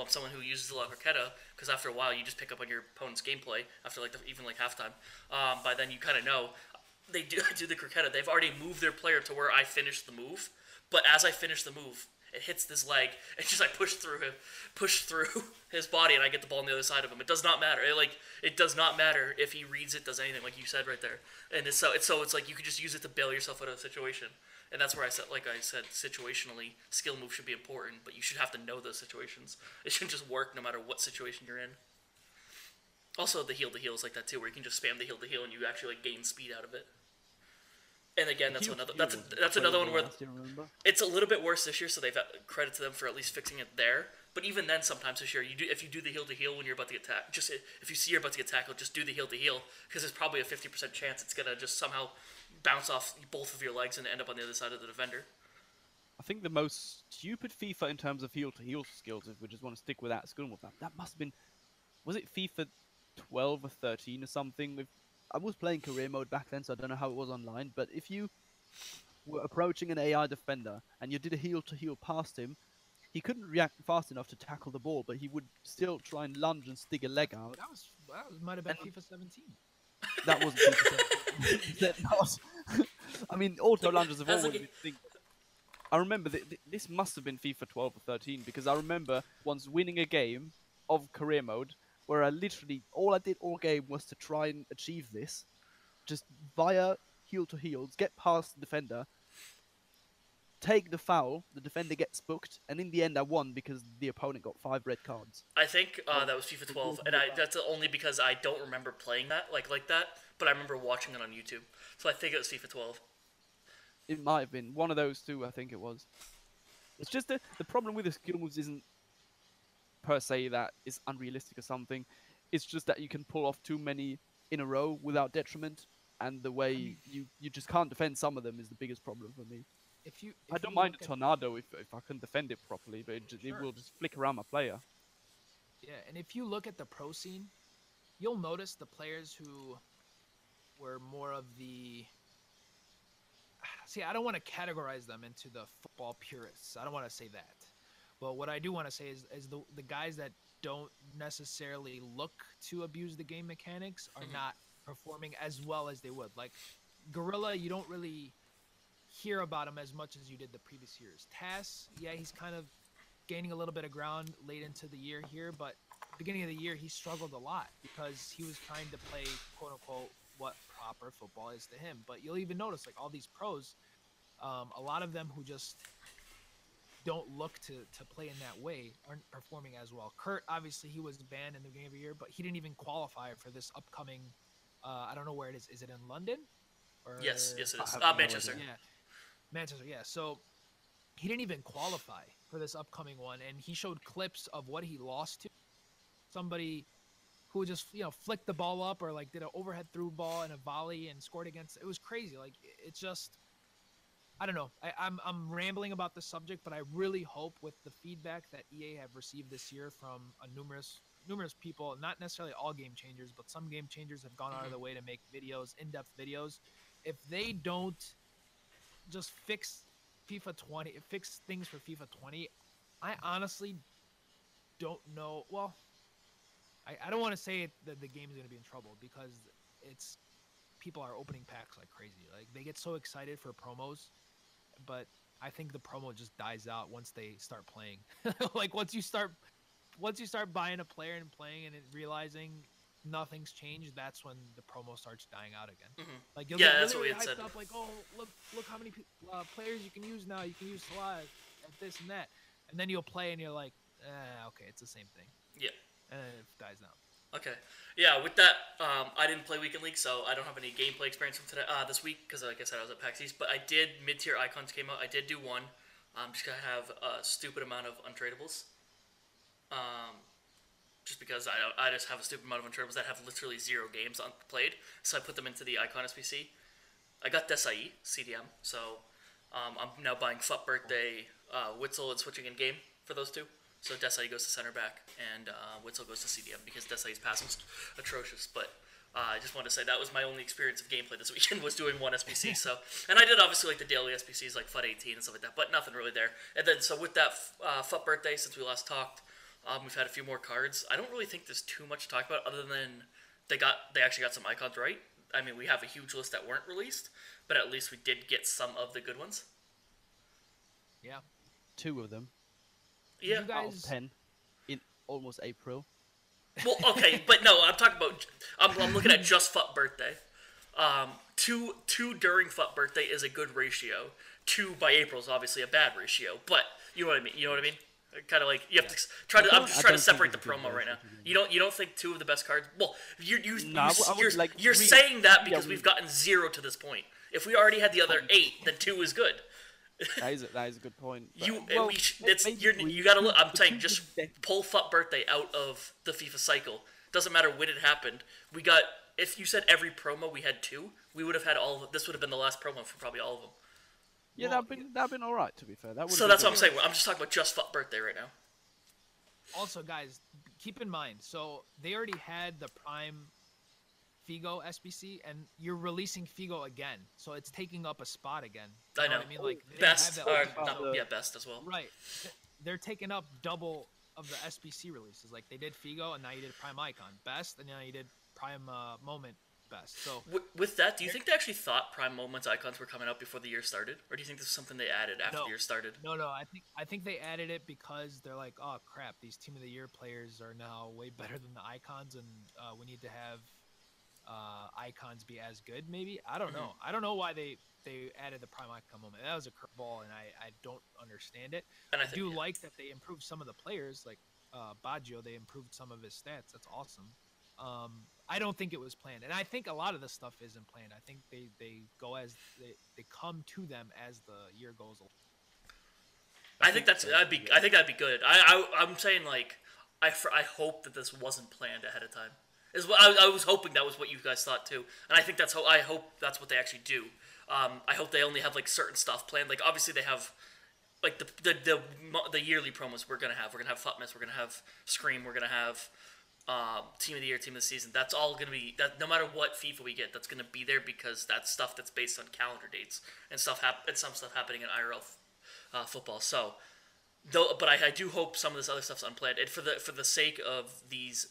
I'm someone who uses the La Croqueta, because after a while you just pick up on your opponent's gameplay, after even halftime, by then you kind of know. They do the croqueta. They've already moved their player to where I finish the move, but as I finish the move, it hits this leg, and just I push through his body, and I get the ball on the other side of him. It does not matter. It does not matter if he reads it, does anything, like you said right there. And it's like you could just use it to bail yourself out of a situation. And that's where I said, situationally, skill moves should be important, but you should have to know those situations. It shouldn't just work no matter what situation you're in. Also, the heel-to-heel is like that, too, where you can just spam the heel-to-heel and you actually, like, gain speed out of it. And again, that's another one where it's a little bit worse this year, so they've had credit to them for at least fixing it there. But even then, sometimes this year, if you do the heel-to-heel when you're about to get tackled, just if you see you're about to get tackled, just do the heel-to-heel, because there's probably a 50% chance it's going to just somehow bounce off both of your legs and end up on the other side of the defender. I think the most stupid FIFA in terms of heel-to-heel skills, if we just want to stick with that skill move, that must have been... Was it FIFA 12 or 13 or something? I was playing career mode back then, so I don't know how it was online, but if you were approaching an AI defender and you did a heel-to-heel past him, he couldn't react fast enough to tackle the ball, but he would still try and lunge and stick a leg out. That might have been FIFA 17. That wasn't FIFA 17. I mean, auto-lunges have always been... I remember this must have been FIFA 12 or 13, because I remember once winning a game of career mode where I literally, all I did all game was to try and achieve this, just via heel to heels, get past the defender, take the foul, the defender gets booked, and in the end I won because the opponent got 5 red cards. I think that was FIFA 12, and that's only because I don't remember playing that like that, but I remember watching it on YouTube. So I think it was FIFA 12. It might have been. One of those two, I think it was. It's just the problem with the skill moves isn't per se that it's unrealistic or something. It's just that you can pull off too many in a row without detriment, and the way you just can't defend some of them is the biggest problem for me. I don't mind a tornado if I can defend it properly, but it will just flick around my player. Yeah, and if you look at the pro scene, you'll notice the players who were more of the... See, I don't want to categorize them into the football purists. I don't want to say that. But what I do want to say is the guys that don't necessarily look to abuse the game mechanics are not performing as well as they would. Like, Gorilla, you don't really hear about him as much as you did the previous years. Tass, yeah, he's kind of gaining a little bit of ground late into the year here, but beginning of the year, he struggled a lot because he was trying to play, quote-unquote, what proper football is to him. But you'll even notice, like, all these pros, a lot of them who just don't look to play in that way aren't performing as well. Kurt, obviously, he was banned in the beginning of the year, but he didn't even qualify for this upcoming, I don't know where it is. Is it in London? Or... Yes, it is. Manchester. Yeah, Manchester, yeah. So he didn't even qualify for this upcoming one, and he showed clips of what he lost to. Somebody who just, you know, flicked the ball up or like did an overhead through ball and a volley and scored against. It was crazy. Like, it's just, I don't know. I'm rambling about this subject, but I really hope with the feedback that EA have received this year from numerous people, not necessarily all game changers, but some game changers have gone out of the way to make videos, in-depth videos. If they don't just fix FIFA 20, fix things for FIFA 20, I honestly don't know. Well, I don't want to say that the game is going to be in trouble because it's people are opening packs like crazy. Like, they get so excited for promos, but I think the promo just dies out once they start playing. Like, once you start buying a player and playing and realizing nothing's changed, that's when the promo starts dying out again. Like, you'll get really, really hyped up, like, oh, look how many players you can use now. You can use Salah at this and that, and then you'll play and you're like, okay, it's the same thing. Yeah. Guys now. Okay. Yeah, with that, I didn't play Weekend League, so I don't have any gameplay experience from today, this week, because like I said, I was at PAX East, but I did, mid-tier icons came out, I did do one. I'm just going to have a stupid amount of untradables. Just because I just have a stupid amount of untradables that have literally 0 games played, so I put them into the icon SPC. I got Desai, CDM, so I'm now buying FUT Birthday, Witzel, and switching in-game for those two. So Desai goes to center back, and Witzel goes to CDM because Desai's pass was atrocious. But I just wanted to say that was my only experience of gameplay this weekend was doing one SPC. So, and I did obviously like the daily SPCs like FUT 18 and stuff like that, but nothing really there. And then so with that FUT Birthday, since we last talked, we've had a few more cards. I don't really think there's too much to talk about other than they actually got some icons right. I mean, we have a huge list that weren't released, but at least we did get some of the good ones. Yeah, 2 of them. Yeah, you guys... out of 10 in almost April. Well, okay, but no, I'm talking about. I'm looking at just FUT Birthday. 2 during FUT Birthday is a good ratio. 2 by April is obviously a bad ratio, but you know what I mean. You know what I mean? Kind of like you have to try to. I'm just trying to separate the promo right now. You don't think 2 of the best cards? Well, you're saying that because we've gotten 0 to this point. If we already had the other 8, then 2 is good. That is a good point. You gotta look. I'm saying just pull FUT Birthday out of the FIFA cycle. Doesn't matter when it happened. We got, if you said every promo we had 2, we would have had all of them. This would have been the last promo for probably all of them. Yeah, well, that'd been all right to be fair. So that's what I'm saying. I'm just talking about just FUT Birthday right now. Also, guys, keep in mind. So they already had the Prime Figo SBC, and you're releasing Figo again, so it's taking up a spot again. You know what I mean, like Best, Best as well. Right, they're taking up double of the SBC releases. Like they did Figo, and now you did Prime Icon, Best, and now you did Prime Moment, Best. So with that, do you think they actually thought Prime Moments icons were coming out before the year started, or do you think this was something they added after the year started? No. I think they added it because they're like, oh crap, these Team of the Year players are now way better than the icons, and we need to have icons be as good. Maybe I don't know. I don't know why they added the Prime Icon Moment. That was a curveball, and I don't understand it. And I do like that they improved some of the players, like Baggio. They improved some of his stats. That's awesome. I don't think it was planned, and I think a lot of this stuff isn't planned. I think they go as they come to them as the year goes along. I think that'd be good. I'm saying, like, I hope that this wasn't planned ahead of time. Is what I was hoping. That was what you guys thought too, and I think that's how. I hope that's what they actually do. I hope they only have like certain stuff planned. Like obviously they have, like the yearly promos we're gonna have. We're gonna have FUTmas. We're gonna have Scream. We're gonna have. Team of the Year, Team of the Season. That's all going to be that. No matter what FIFA we get, that's going to be there because that's stuff that's based on calendar dates and stuff. And some stuff happening in IRL football. So, though, but I do hope some of this other stuff's unplanned. And for the sake of these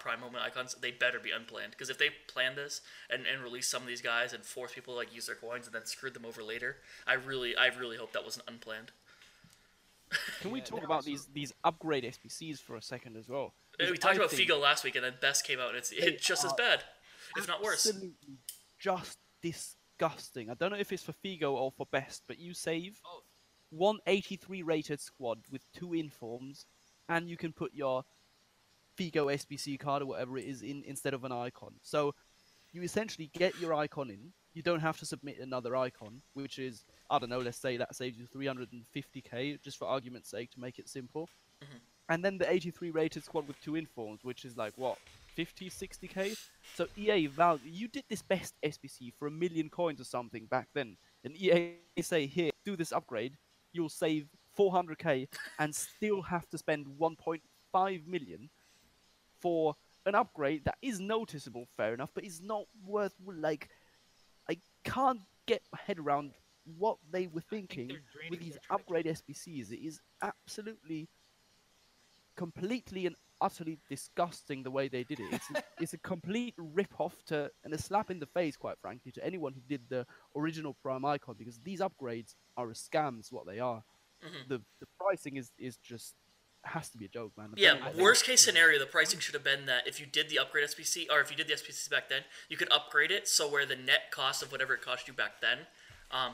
Prime Moment icons, they better be unplanned. Because if they plan this and release some of these guys and force people to, like, use their coins and then screwed them over later, I really hope that wasn't unplanned. Can we talk about these upgrade SBCs for a second as well? We talked about Figo last week, and then Best came out, and it's just as bad, if not worse. Absolutely just disgusting. I don't know if it's for Figo or for Best, but you save 183 rated squad with 2 informs, and you can put your Figo SBC card or whatever it is in instead of an icon. So you essentially get your icon in. You don't have to submit another icon, which is, I don't know, let's say that saves you 350k, just for argument's sake, to make it simple. Mm-hmm. And then the 83 rated squad with 2 informs, which is like, what, 50, 60k? So EA, you did this Best SBC for $1 million coins or something back then. And EA say, here, do this upgrade, you'll save 400k and still have to spend 1.5 million for an upgrade that is noticeable, fair enough, but is not worth, like, I can't get my head around what they were thinking with these upgrade SBCs. It is absolutely, completely and utterly disgusting the way they did it. It's a complete rip-off and a slap in the face, quite frankly, to anyone who did the original Prime Icon, because these upgrades are a scam, is what they are. Mm-hmm. The pricing is just, has to be a joke, man. Worst case scenario, the pricing should have been that if you did the upgrade SBC, or if you did the SBC back then, you could upgrade it so where the net cost of whatever it cost you back then,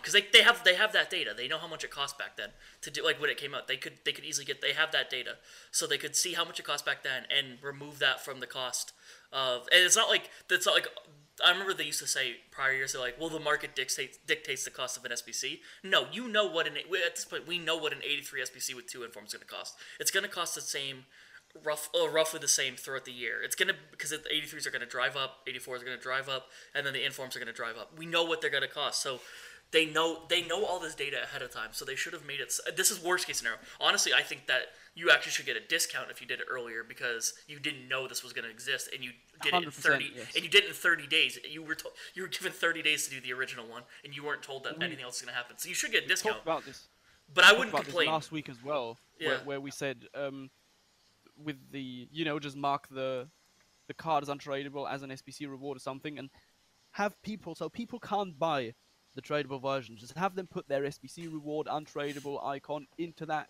because they have that data. They know how much it cost back then to do, like, when it came out. They could easily get, they have that data, so they could see how much it cost back then and remove that from the cost of. And it's not like I remember they used to say prior years, they're like, well, the market dictates the cost of an SBC. No, you know what at this point, we know what an 83 SBC with 2 informs is going to cost. It's going to cost the same, roughly the same throughout the year. It's going to, because the 83s are going to drive up, 84s are going to drive up, and then the informs are going to drive up. We know what they're going to cost. So they know all this data ahead of time. So they should have made it. This is worst case scenario. Honestly, I think that you actually should get a discount if you did it earlier, because you didn't know this was going to exist, and you did it in 30. Yes. And you did it in 30 days. You were given 30 days to do the original one, and you weren't told that anything else is going to happen. So you should get a discount. Talked about this. But I wouldn't complain. Last week as well, where we said with the, you know, just mark the card as untradeable as an SBC reward or something, and have people, so people can't buy the tradable version. Just have them put their SBC reward untradeable icon into that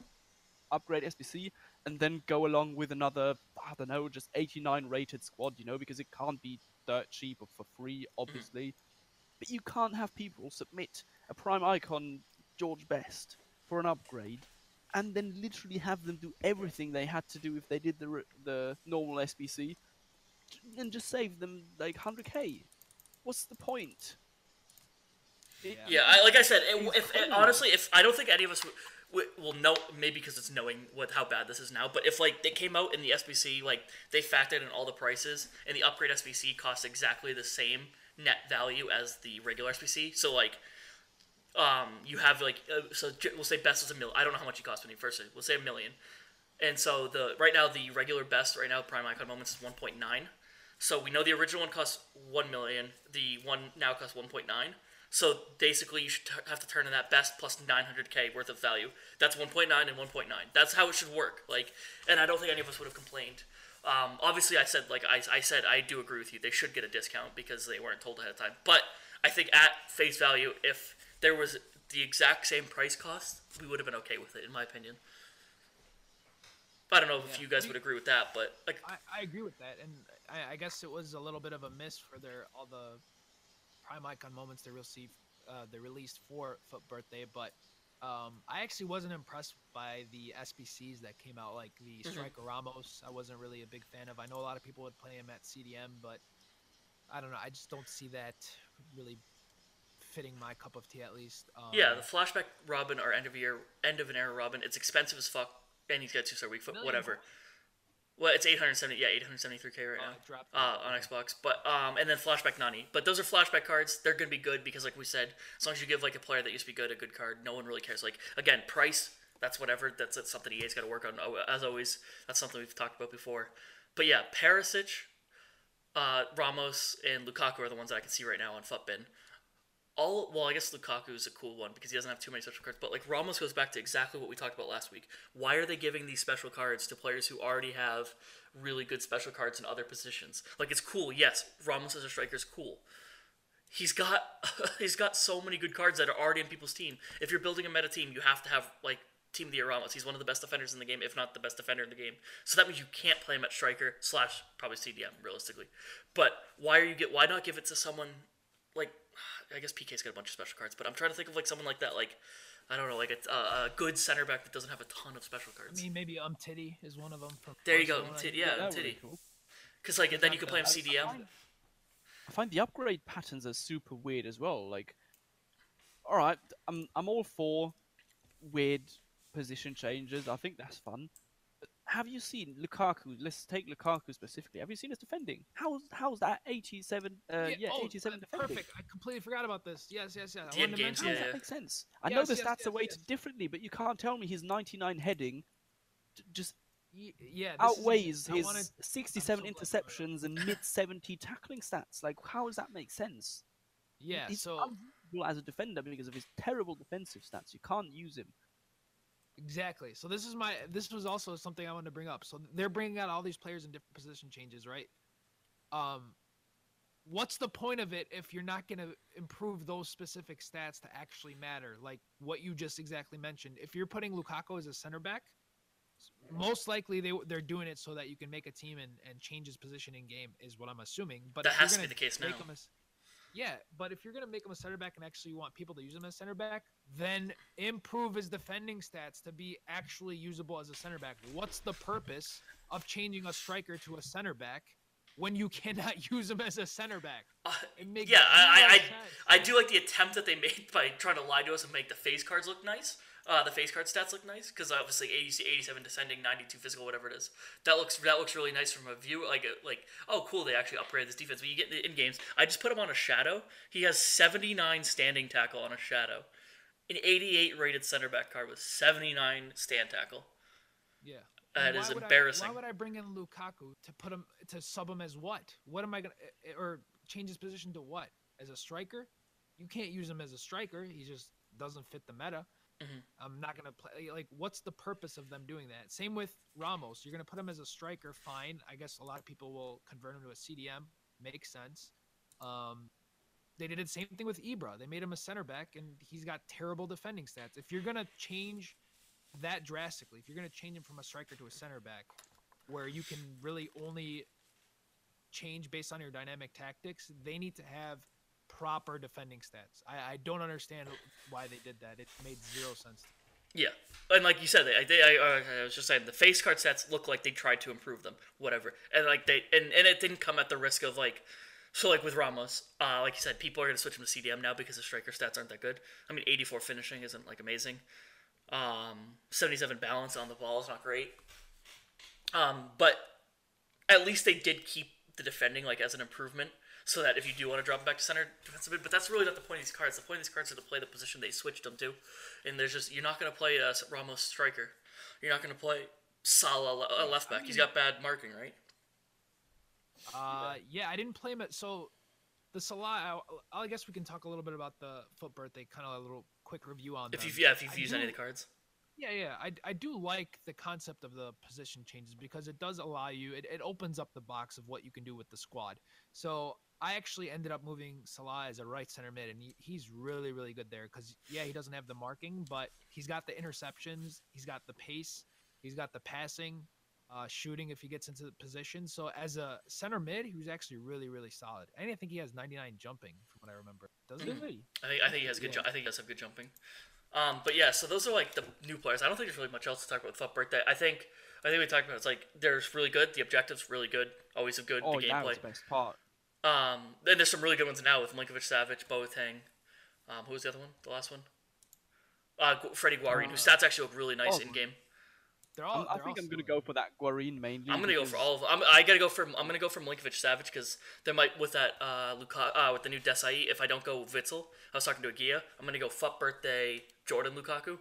upgrade SBC, and then go along with another, I don't know, just 89 rated squad, you know, because it can't be dirt cheap or for free, obviously. But you can't have people submit a Prime Icon George Best for an upgrade, and then literally have them do everything they had to do if they did the normal SBC, and just save them like 100k. What's the point? Like I said, honestly, I don't think any of us would. Well, no, maybe because it's knowing how bad this is now. But if, like, they came out in the SBC, like, they factored in all the prices, and the upgrade SBC costs exactly the same net value as the regular SBC. So, like, you have, like, so we'll say Best is $1 million. I don't know how much it costs when you first did. We'll say $1 million. And so the regular Best right now, Prime Icon Moments, is 1.9. So we know the original one costs $1 million. The one now costs 1.9. So basically, you should have to turn in that Best plus 900k worth of value. That's 1.9 and 1.9. That's how it should work. Like, and I don't think any of us would have complained. Obviously, I said, like I said, I do agree with you. They should get a discount because they weren't told ahead of time. But I think at face value, if there was the exact same price cost, we would have been okay with it, in my opinion. I don't know if you guys would agree with that, but like I agree with that, and I guess it was a little bit of a miss for all the Prime Icon moments they released for FUT Birthday, but I actually wasn't impressed by the SBCs that came out, like the Striker Ramos. I wasn't really a big fan of. I know a lot of people would play him at CDM, but I don't know. I just don't see that really fitting my cup of tea, at least. Yeah, the flashback Robin, or end of an era Robin. It's expensive as fuck. And he's got 2-star weak foot, whatever. Well, it's 870, yeah, 873K right now on Xbox. But and then flashback Nani. But those are flashback cards. They're gonna be good because, like we said, as long as you give like a player that used to be good a good card, no one really cares. Like again, price, that's whatever. That's something EA's got to work on. As always, that's something we've talked about before. But yeah, Perisic, Ramos, and Lukaku are the ones that I can see right now on FUTbin. Well, I guess Lukaku is a cool one because he doesn't have too many special cards. But like Ramos goes back to exactly what we talked about last week. Why are they giving these special cards to players who already have really good special cards in other positions? Like it's cool, yes. Ramos as a striker is cool. He's got so many good cards that are already in people's team. If you're building a meta team, you have to have like Team of the Year Ramos. He's one of the best defenders in the game, if not the best defender in the game. So that means you can't play him at striker / probably CDM realistically. But why not give it to someone like? I guess PK's got a bunch of special cards, but I'm trying to think of like someone like that, like I don't know, like a good center back that doesn't have a ton of special cards. I mean, maybe Umtiti is one of them. There you go, Umtiti. Because like then you can play him CDM. I find the upgrade patterns are super weird as well. Like, all right, I'm all for weird position changes. I think that's fun. But have you seen Lukaku? Let's take Lukaku specifically. Have you seen his defending? How's that 87? Oh, 87 defending. Perfect. I completely forgot about this. Yes. How does that make sense? I know the stats are weighted differently, but you can't tell me his 99 heading just outweighs his 67 interceptions and mid 70 tackling stats. Like, how does that make sense? Yeah. He's so unbelievable as a defender because of his terrible defensive stats. You can't use him. Exactly. So this was also something I wanted to bring up. So they're bringing out all these players in different position changes, right? What's the point of it if you're not going to improve those specific stats to actually matter? Like what you just exactly mentioned. If you're putting Lukaku as a center back, most likely they're doing it so that you can make a team and change his position in game is what I'm assuming. But that has to be the case now. Yeah, but if you're going to make him a center back and actually want people to use him as center back, then improve his defending stats to be actually usable as a center back. What's the purpose of changing a striker to a center back when you cannot use him as a center back? I do like the attempt that they made by trying to lie to us and make the face cards look nice. The face card stats look nice because obviously 87 descending, 92 physical, whatever it is. That looks really nice from a view. Like oh cool, they actually upgraded this defense. But you get in games, I just put him on a shadow. He has 79 standing tackle on a shadow, an 88 rated center back card with 79 stand tackle. Yeah, that is embarrassing. Why would I bring in Lukaku to sub him as what? What am I gonna or change his position to what? As a striker, you can't use him as a striker. He just doesn't fit the meta. I'm not going to play. Like, what's the purpose of them doing that? Same with Ramos. You're going to put him as a striker, fine. I guess a lot of people will convert him to a CDM. Makes sense. They did the same thing with Ibra. They made him a center back, and he's got terrible defending stats. If you're going to change that drastically, if you're going to change him from a striker to a center back, where you can really only change based on your dynamic tactics, they need to have proper defending stats. I don't understand why they did that. It made zero sense to me. Yeah, and like you said, I was just saying the face card stats look like they tried to improve them, whatever, and like and it didn't come at the risk of like, so like with Ramos, like you said, people are gonna switch him to CDM now because the striker stats aren't that good. I mean, 84 finishing isn't like amazing. 77 balance on the ball is not great. But at least they did keep the defending like as an improvement. So that if you do want to drop him back to center defensive mid, but that's really not the point of these cards. The point of these cards are to play the position they switched them to, and there's just you're not going to play a Ramos striker, you're not going to play Salah a left back. He's got bad marking, right? Yeah, I didn't play him. So the Salah, I guess we can talk a little bit about the FUT Birthday, kind of a little quick review on. If you've used any of the cards. Yeah. I do like the concept of the position changes because it does allow you, it opens up the box of what you can do with the squad. So I actually ended up moving Salah as a right center mid, and he's really, really good there because, yeah, he doesn't have the marking, but he's got the interceptions, he's got the pace, he's got the passing, shooting if he gets into the position. So as a center mid, he was actually really, really solid. And I think he has 99 jumping from what I remember. Doesn't he? I think he has good. I think he has some good jumping. But yeah, so those are like the new players. I don't think there's really much else to talk about with FUT Birthday. I think we talked about it's like there's really good, the objectives really good, always a good. Oh, the gameplay. That was the best part. And there's some really good ones now with Milinković-Savić, Boateng. Who was the other one? The last one? Freddie Guarín, whose stats actually look really nice in game. I think I'm gonna go for that Guarín mainly. I'm gonna go for all of them. I'm gonna go for Milinković-Savić because there might with that with the new Desai. If I don't go Witzel, I was talking to Aguia. I'm gonna go FUT Birthday Jordan Lukaku,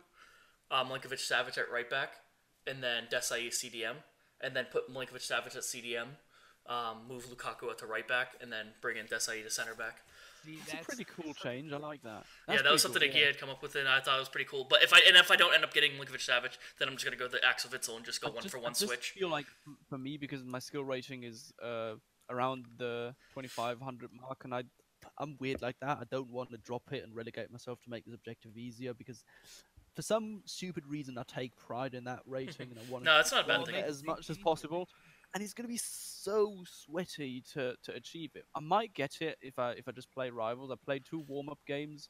Milinković-Savić at right back, and then Desai CDM, and then put Milinković-Savić at CDM, move Lukaku out to right back, and then bring in Desai to center back. That's a pretty cool change. I like that. That was something Aguia had come up with, and I thought it was pretty cool. But if I don't end up getting Milinković-Savić, then I'm just gonna go the Axel Witsel and just go one switch. I feel like for me, because my skill rating is around the 2500 mark, and I'm weird like that. I don't want to drop it and relegate myself to make this objective easier because for some stupid reason I take pride in that rating and I want to perform it as much as possible. And it's going to be so sweaty to achieve it. I might get it if I just play Rivals. I played 2 warm-up games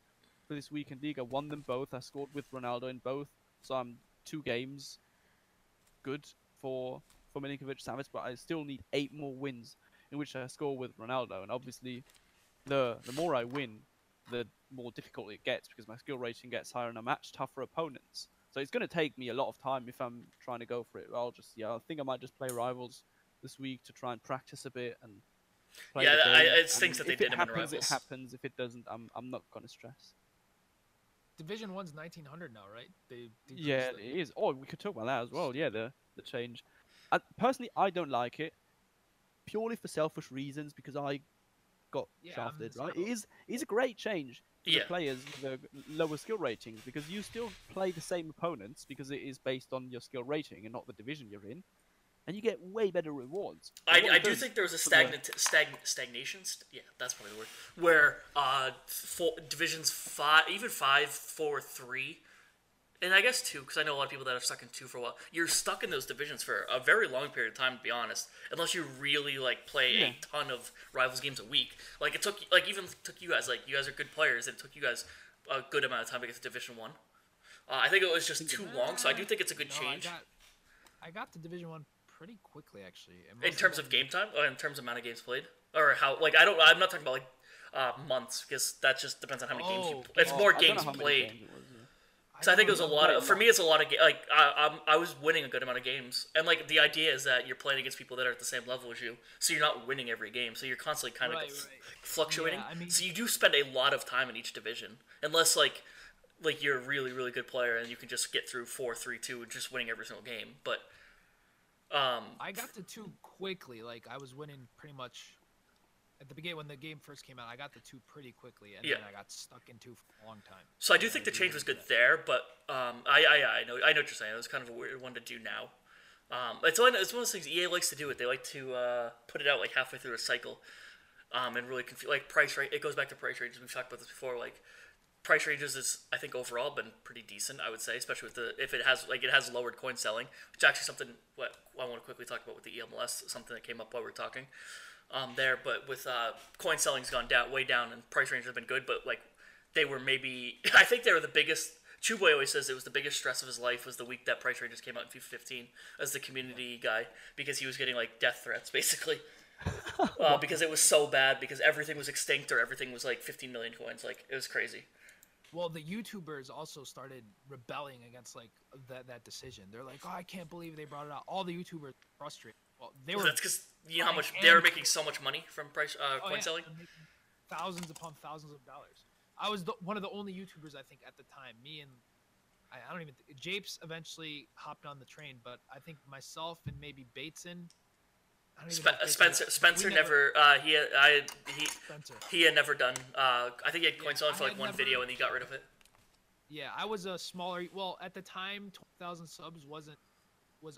for this Weekend League. I won them both. I scored with Ronaldo in both. So I'm 2 games good for Milinković-Savić, but I still need 8 more wins in which I score with Ronaldo. And obviously, the more I win, the more difficult it gets because my skill rating gets higher and I match tougher opponents. So it's going to take me a lot of time if I'm trying to go for it. I think I might just play Rivals this week to try and practice a bit and play. Yeah, it stinks that they did him in Rivals. If it happens, if it doesn't, I'm not going to stress. Division 1's 1900 now, right? Yeah, it is. Oh, we could talk about that as well. Yeah, the change. Personally, I don't like it purely for selfish reasons because I got shafted, right? It is a great change for the players with the lower skill ratings because you still play the same opponents because it is based on your skill rating and not the division you're in. And you get way better rewards. I do think there was a stagnation. Yeah, that's probably the word. Where divisions 5, even 5, 4, 3, and I guess 2, because I know a lot of people that are stuck in 2 for a while. You're stuck in those divisions for a very long period of time, to be honest. Unless you really like play a ton of Rivals games a week. Like it took, like even took you guys. Like you guys are good players, and it took you guys a good amount of time to get to Division 1. I think it was just too long, so I do think it's a good change. I got to Division 1. Pretty quickly, actually. In terms of game time, or in terms of amount of games played, or how? Like, I'm not talking about like months, because that just depends on how many games you play. It's more games played. Because I think it was a lot of. For me, it's a lot of games. Like, I was winning a good amount of games, and like the idea is that you're playing against people that are at the same level as you, so you're not winning every game. So you're constantly kind of fluctuating. Yeah, I mean, so you do spend a lot of time in each division, unless like you're a really, really good player and you can just get through 4, 3, 2, and just winning every single game, but. I got to 2 quickly. Like I was winning pretty much at the beginning when the game first came out. I got to 2 pretty quickly, and then I got stuck in 2 for a long time. So I do think the change was good there, but I know what you're saying. It was kind of a weird one to do now. It's one of those things EA likes to do. They like to put it out like halfway through a cycle, and really confuse like price range. It goes back to price ranges. We've talked about this before. Like price ranges is I think overall been pretty decent, I would say, especially with it has lowered coin selling, which actually something what I want to quickly talk about with the EMLS, something that came up while we were talking there. But with coin selling's gone way down, and price ranges have been good, but like they were maybe I think they were the biggest. Chuboy always says it was the biggest stress of his life was the week that price ranges came out in FIFA 15 as the community guy, because he was getting like death threats basically. Because it was so bad, because everything was extinct or everything was like 15 million coins. Like it was crazy. Well, the YouTubers also started rebelling against like that decision. They're like, "Oh, I can't believe they brought it out." All the YouTubers are frustrated. Well, they were. That's because you know how much they were making so much money from price coin selling. Thousands upon thousands of dollars. I was one of the only YouTubers I think at the time. Me and I don't even. Japes eventually hopped on the train, but I think myself and maybe Bateson. Spencer never. He had never done. I think he had coin selling for like one video, and he got rid of it. Yeah, I was a smaller. Well, at the time, 20,000 subs was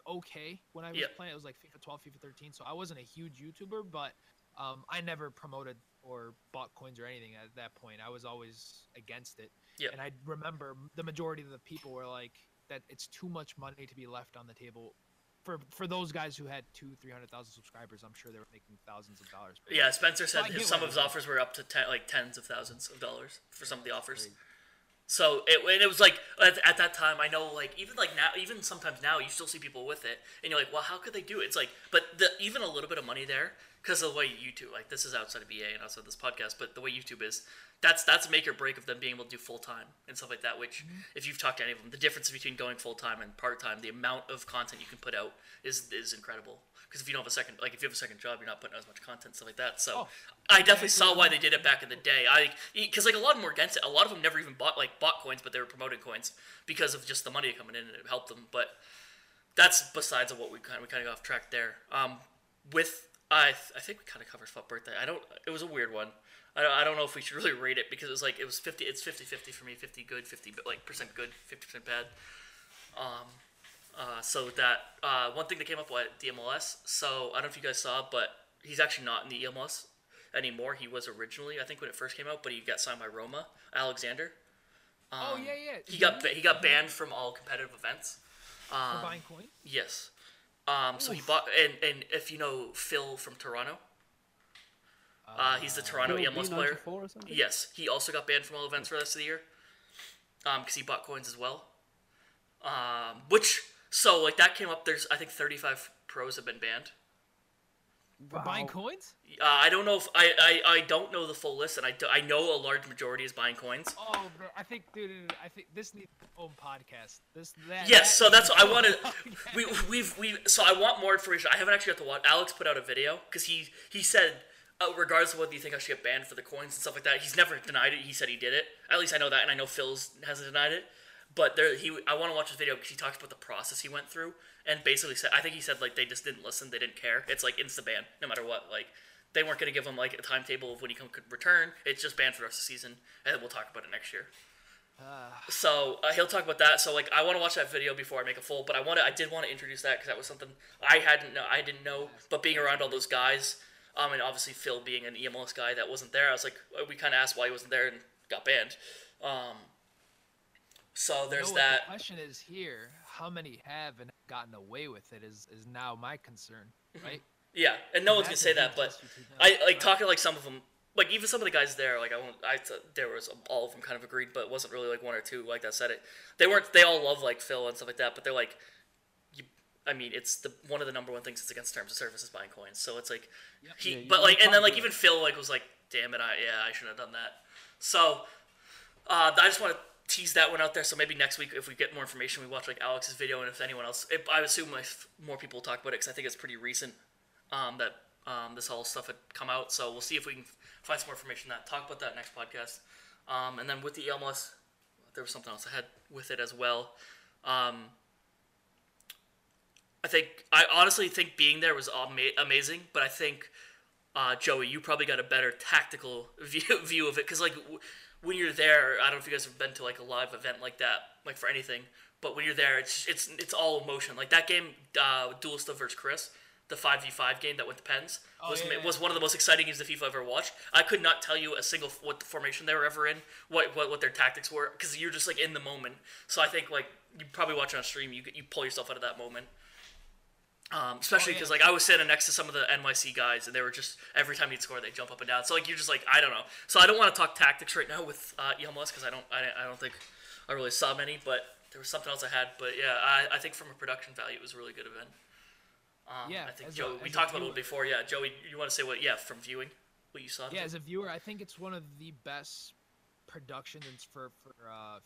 okay when I was playing. It was like FIFA 12, FIFA 13, so I wasn't a huge YouTuber, but I never promoted or bought coins or anything at that point. I was always against it. Yeah. And I remember the majority of the people were like that it's too much money to be left on the table. For those guys who had 200,000 to 300,000 subscribers, I'm sure they were making thousands of dollars. Yeah, Spencer said some of his offers were up to tens of thousands of dollars for some of the offers. Crazy. So it was like at that time, I know, like, even like now, even sometimes now you still see people with it and you're like, well, how could they do it? It's like, but even a little bit of money there, because of the way YouTube, like, this is outside of EA and outside this podcast, but the way YouTube is, that's a make or break of them being able to do full time and stuff like that, which if you've talked to any of them, the difference between going full time and part time, the amount of content you can put out is incredible. Because if you don't have a second, like if you have a second job, you're not putting out as much content, stuff like that. So I definitely saw why they did it back in the day. Because like a lot of them were against it. A lot of them never even bought coins, but they were promoting coins because of just the money coming in and it helped them. But that's besides of what we kind of got off track there. I think we kind of covered FUT Birthday. It was a weird one. I don't know if we should really rate it because it was 50. It's 50-50 for me. 50 good, 50% good, 50% bad. So that one thing that came up was the EMLS. So I don't know if you guys saw, but he's actually not in the EMLS anymore. He was originally, I think, when it first came out, but he got signed by Roma, Alexander. He got banned from all competitive events. For buying coins? Yes. So he bought, and if you know Phil from Toronto, he's the Toronto EMLS player. Yes, he also got banned from all events for the rest of the year because he bought coins as well. So, like, that came up, there's, I think, 35 pros have been banned. For buying coins? I don't know if, I don't know the full list, and I know a large majority is buying coins. Oh, bro, I think, dude, this needs its own podcast. So that's what I want to, so I want more information. I haven't actually got to watch, Alex put out a video, because he said, regardless of whether you think I should get banned for the coins and stuff like that, he's never denied it, he said he did it. At least I know that, and I know Phil hasn't denied it. But I want to watch this video because he talks about the process he went through and basically said, I think he said, like, they just didn't listen, they didn't care. It's like insta-ban, no matter what. Like, they weren't going to give him, like, a timetable of when he could return. It's just banned for the rest of the season, and then we'll talk about it next year. So he'll talk about that. So, like, I want to watch that video before I make a full, but I did want to introduce that because that was something I didn't know, but being around all those guys, and obviously Phil being an EMLS guy that wasn't there, I was like, we kind of asked why he wasn't there and got banned. So there's that. The question is here, how many have and gotten away with it is now my concern, right? Yeah, and no one's gonna say that, but talking to like some of them, like even some of the guys there, like there was all of them kind of agreed, but it wasn't really like one or two like that said it. They all love like Phil and stuff like that, but they're like, it's one of the number one things that's against terms of service is buying coins. So it's like, even Phil like was like, damn it, I shouldn't have done that. So I just want to tease that one out there, so maybe next week if we get more information we watch like Alex's video, and if anyone else, I assume more people will talk about it because I think it's pretty recent that this whole stuff had come out, so we'll see if we can find some more information on that, talk about that next podcast. And then with the EMLS, there was something else I had with it as well. I honestly think being there was amazing, but I think Joey, you probably got a better tactical view of it because like when you're there, I don't know if you guys have been to like a live event like that, like for anything, but when you're there, it's all emotion. Like that game, Duelstuff versus Chris, the 5v5 game that went to pens, was one of the most exciting games of FIFA I've ever watched. I could not tell you what the formation they were ever in, what their tactics were, because you're just like in the moment. So I think like you probably watch it on stream, you pull yourself out of that moment. Especially because like I was sitting next to some of the NYC guys and they were just every time he'd score they jump up and down, so like you're just like, I don't know. So I don't want to talk tactics right now with EMLS because I don't think I really saw many, but there was something else I had. But yeah, I think from a production value it was a really good event. I think Joey, we talked about it a little before. Yeah, Joey, you want to say from viewing what you saw? Yeah, as a viewer, I think it's one of the best productions for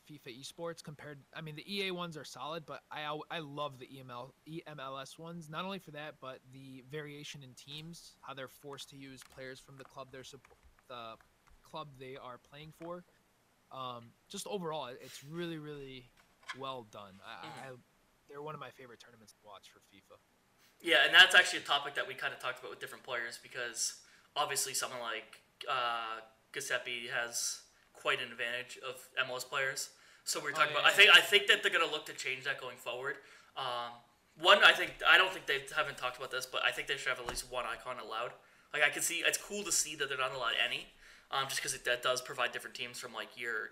FIFA esports compared. I mean, the EA ones are solid, but I love the EMLS ones, not only for that, but the variation in teams, how they're forced to use players from the club they are playing for. Just overall, it's really, really well done. They're one of my favorite tournaments to watch for FIFA. Yeah, and that's actually a topic that we kind of talked about with different players because obviously someone like Giuseppe has quite an advantage of MLS players So we're talking about. I think that they're gonna look to change that going forward. One, I don't think they haven't talked about this, but I think they should have at least one icon allowed. Like I can see, it's cool to see that they're not allowed any, just because that does provide different teams from like your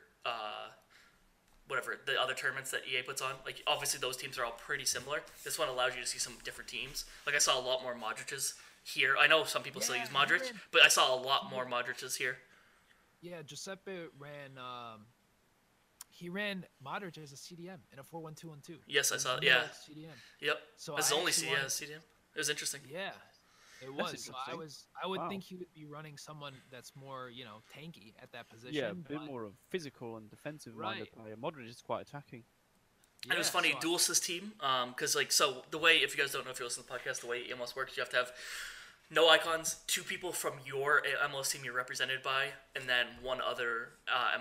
whatever the other tournaments that EA puts on. Like obviously those teams are all pretty similar. This one allows you to see some different teams. Like I saw a lot more Modric's here. I know some people still use Modric, but I saw a lot more Modric's here. Yeah, Giuseppe ran. He ran Modric as a CDM in a 4-1-2-1-2. Yes, I saw. Yeah. CDM. Yep. So that's the only CDM. It was interesting. Yeah. It was. So I would think he would be running someone that's more, you know, tanky at that position. Yeah, a bit more of physical and defensive minded player. Modric is quite attacking. Yeah, and it was funny, so Duelstuff's team, because like so the way, if you guys don't know if you listen to the podcast, the way EMLS works, you have to have no icons, two people from your MLS team you're represented by, and then one other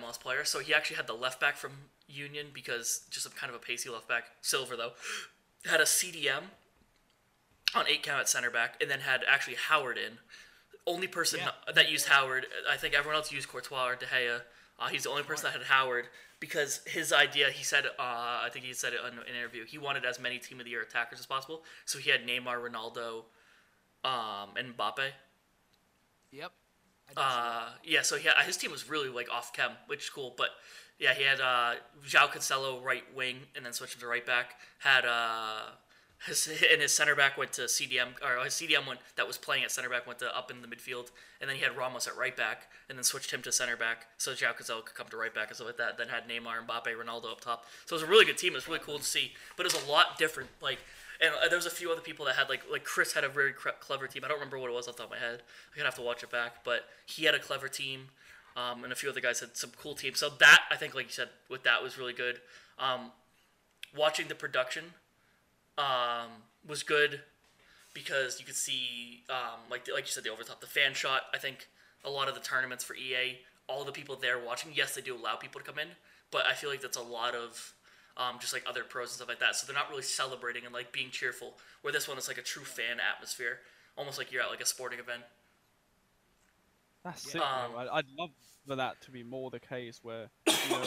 MLS player. So he actually had the left back from Union because just a kind of a pacey left back, Silver though, had a CDM on 8 count at center back, and then had actually Howard in. Only person that used Howard. I think everyone else used Courtois or De Gea. He's the only person that had Howard because his idea, he said, I think he said it in an interview, he wanted as many Team of the Year attackers as possible. So he had Neymar, Ronaldo, and Mbappe. Yep. Yeah, so he had, his team was really like off chem, which is cool. But yeah, he had João Cancelo right wing, and then switched him to right back. Had his center back went to CDM, or his CDM one that was playing at center back went to up in the midfield, and then he had Ramos at right back, and then switched him to center back so João Cancelo could come to right back and stuff like that. Then had Neymar, Mbappe, Ronaldo up top. So it was a really good team. It was really cool to see, but it was a lot different. Like, and there was a few other people that had like Chris had a very clever team. I don't remember what it was off the top of my head. I'm gonna have to watch it back, but he had a clever team, and a few other guys had some cool teams. So that, I think, like you said, with that was really good. Watching the production was good because you could see, like you said, the overtop, the fan shot. I think a lot of the tournaments for EA, all the people there watching, yes, they do allow people to come in, but I feel like that's a lot of just like other pros and stuff like that. So they're not really celebrating and like being cheerful, where this one is like a true fan atmosphere, almost like you're at like a sporting event. That's it. I'd love for that to be more the case where, you know,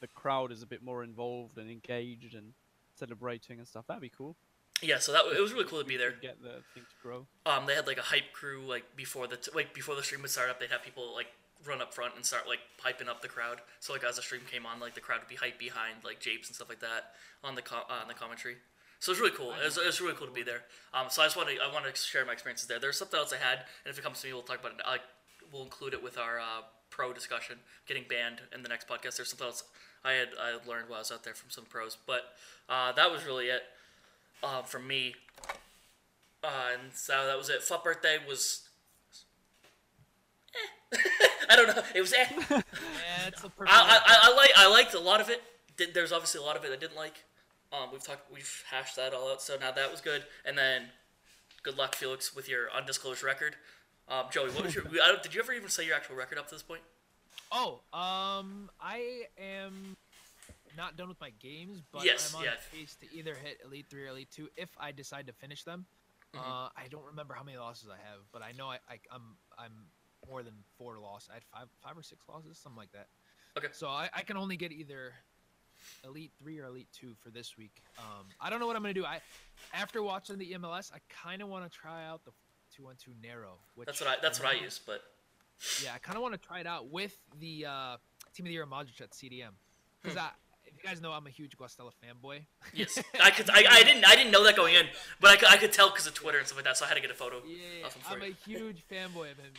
the crowd is a bit more involved and engaged and celebrating and stuff. That'd be cool. Yeah, so that it was really cool to be there. Get the thing to grow. They had like a hype crew like before the stream would start up. They'd have people like run up front and start like piping up the crowd. So like as the stream came on, like the crowd would be hyped behind like Japes and stuff like that on the commentary. So it was really cool. It was really cool to be there. So I want to share my experiences there. There's something else I had, and if it comes to me, we'll talk about it. We'll include it with our pro discussion, getting banned in the next podcast. There's something else I had learned while I was out there from some pros, but that was really it for me. And so that was it. FUT Birthday was eh. I don't know. It was eh. Yeah, it's a perfect. I liked a lot of it. There's obviously a lot of it I didn't like. We've hashed that all out. So now that was good. And then good luck, Felix, with your undisclosed record. Joey, what was your? Did you ever even say your actual record up to this point? Oh, I am not done with my games, but yes, I'm on pace to either hit Elite 3 or Elite 2 if I decide to finish them. Mm-hmm. I don't remember how many losses I have, but I know I'm more than 4 losses. I had five or six losses, something like that. Okay. So I can only get either Elite 3 or Elite 2 for this week. I don't know what I'm gonna do. After watching the EMLS, I kind of want to try out the 2-1-2 narrow. Which that's what I use, but. Yeah, I kind of want to try it out with the Team of the Year Modric at CDM, because if you guys know, I'm a huge Guastella fanboy. Yes, I didn't know that going in, but I could tell because of Twitter and stuff like that, so I had to get a photo. Yeah, of him for I'm a huge fanboy of him.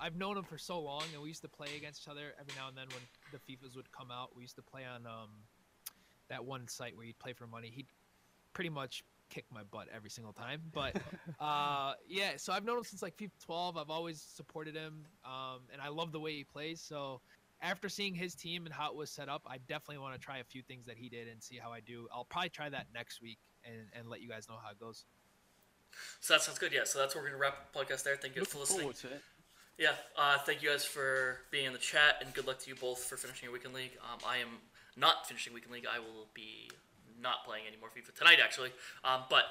I've known him for so long, and we used to play against each other every now and then when the FIFAs would come out. We used to play on that one site where you'd play for money. He'd pretty much kick my butt every single time, but yeah, so I've known him since like FIFA 12. I've always supported him, and I love the way he plays. So after seeing his team and how it was set up, I definitely want to try a few things that he did and see how I do. I'll probably try that next week and let you guys know how it goes. So that sounds good. Yeah, so that's where we're gonna wrap the podcast there. Thank you for listening to it. Yeah, thank you guys for being in the chat, and good luck to you both for finishing your Weekend League. I am not finishing Weekend League. I will be not playing any more FIFA tonight, actually. But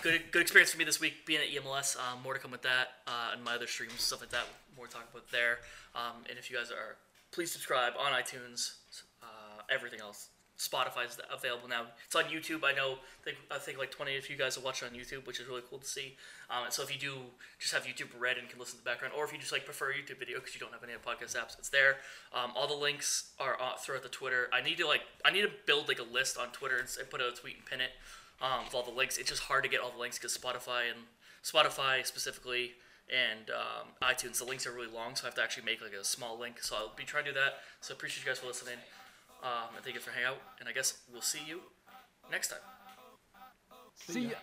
good experience for me this week being at EMLS. More to come with that and my other streams, stuff like that. More to talk about there. And if you guys are, please subscribe on iTunes everything else. Spotify is available now. It's on YouTube. I know, I think like 20 of you guys will watch it on YouTube, which is really cool to see. So if you do just have YouTube Red and can listen to the background, or if you just like prefer YouTube video because you don't have any podcast apps, it's there. All the links are throughout the Twitter. I need to build like a list on Twitter and put out a tweet and pin it with all the links. It's just hard to get all the links because Spotify specifically and iTunes, the links are really long, so I have to actually make like a small link. So I'll be trying to do that. So appreciate you guys for listening. And thank you for hanging out, and I guess we'll see you next time. See ya.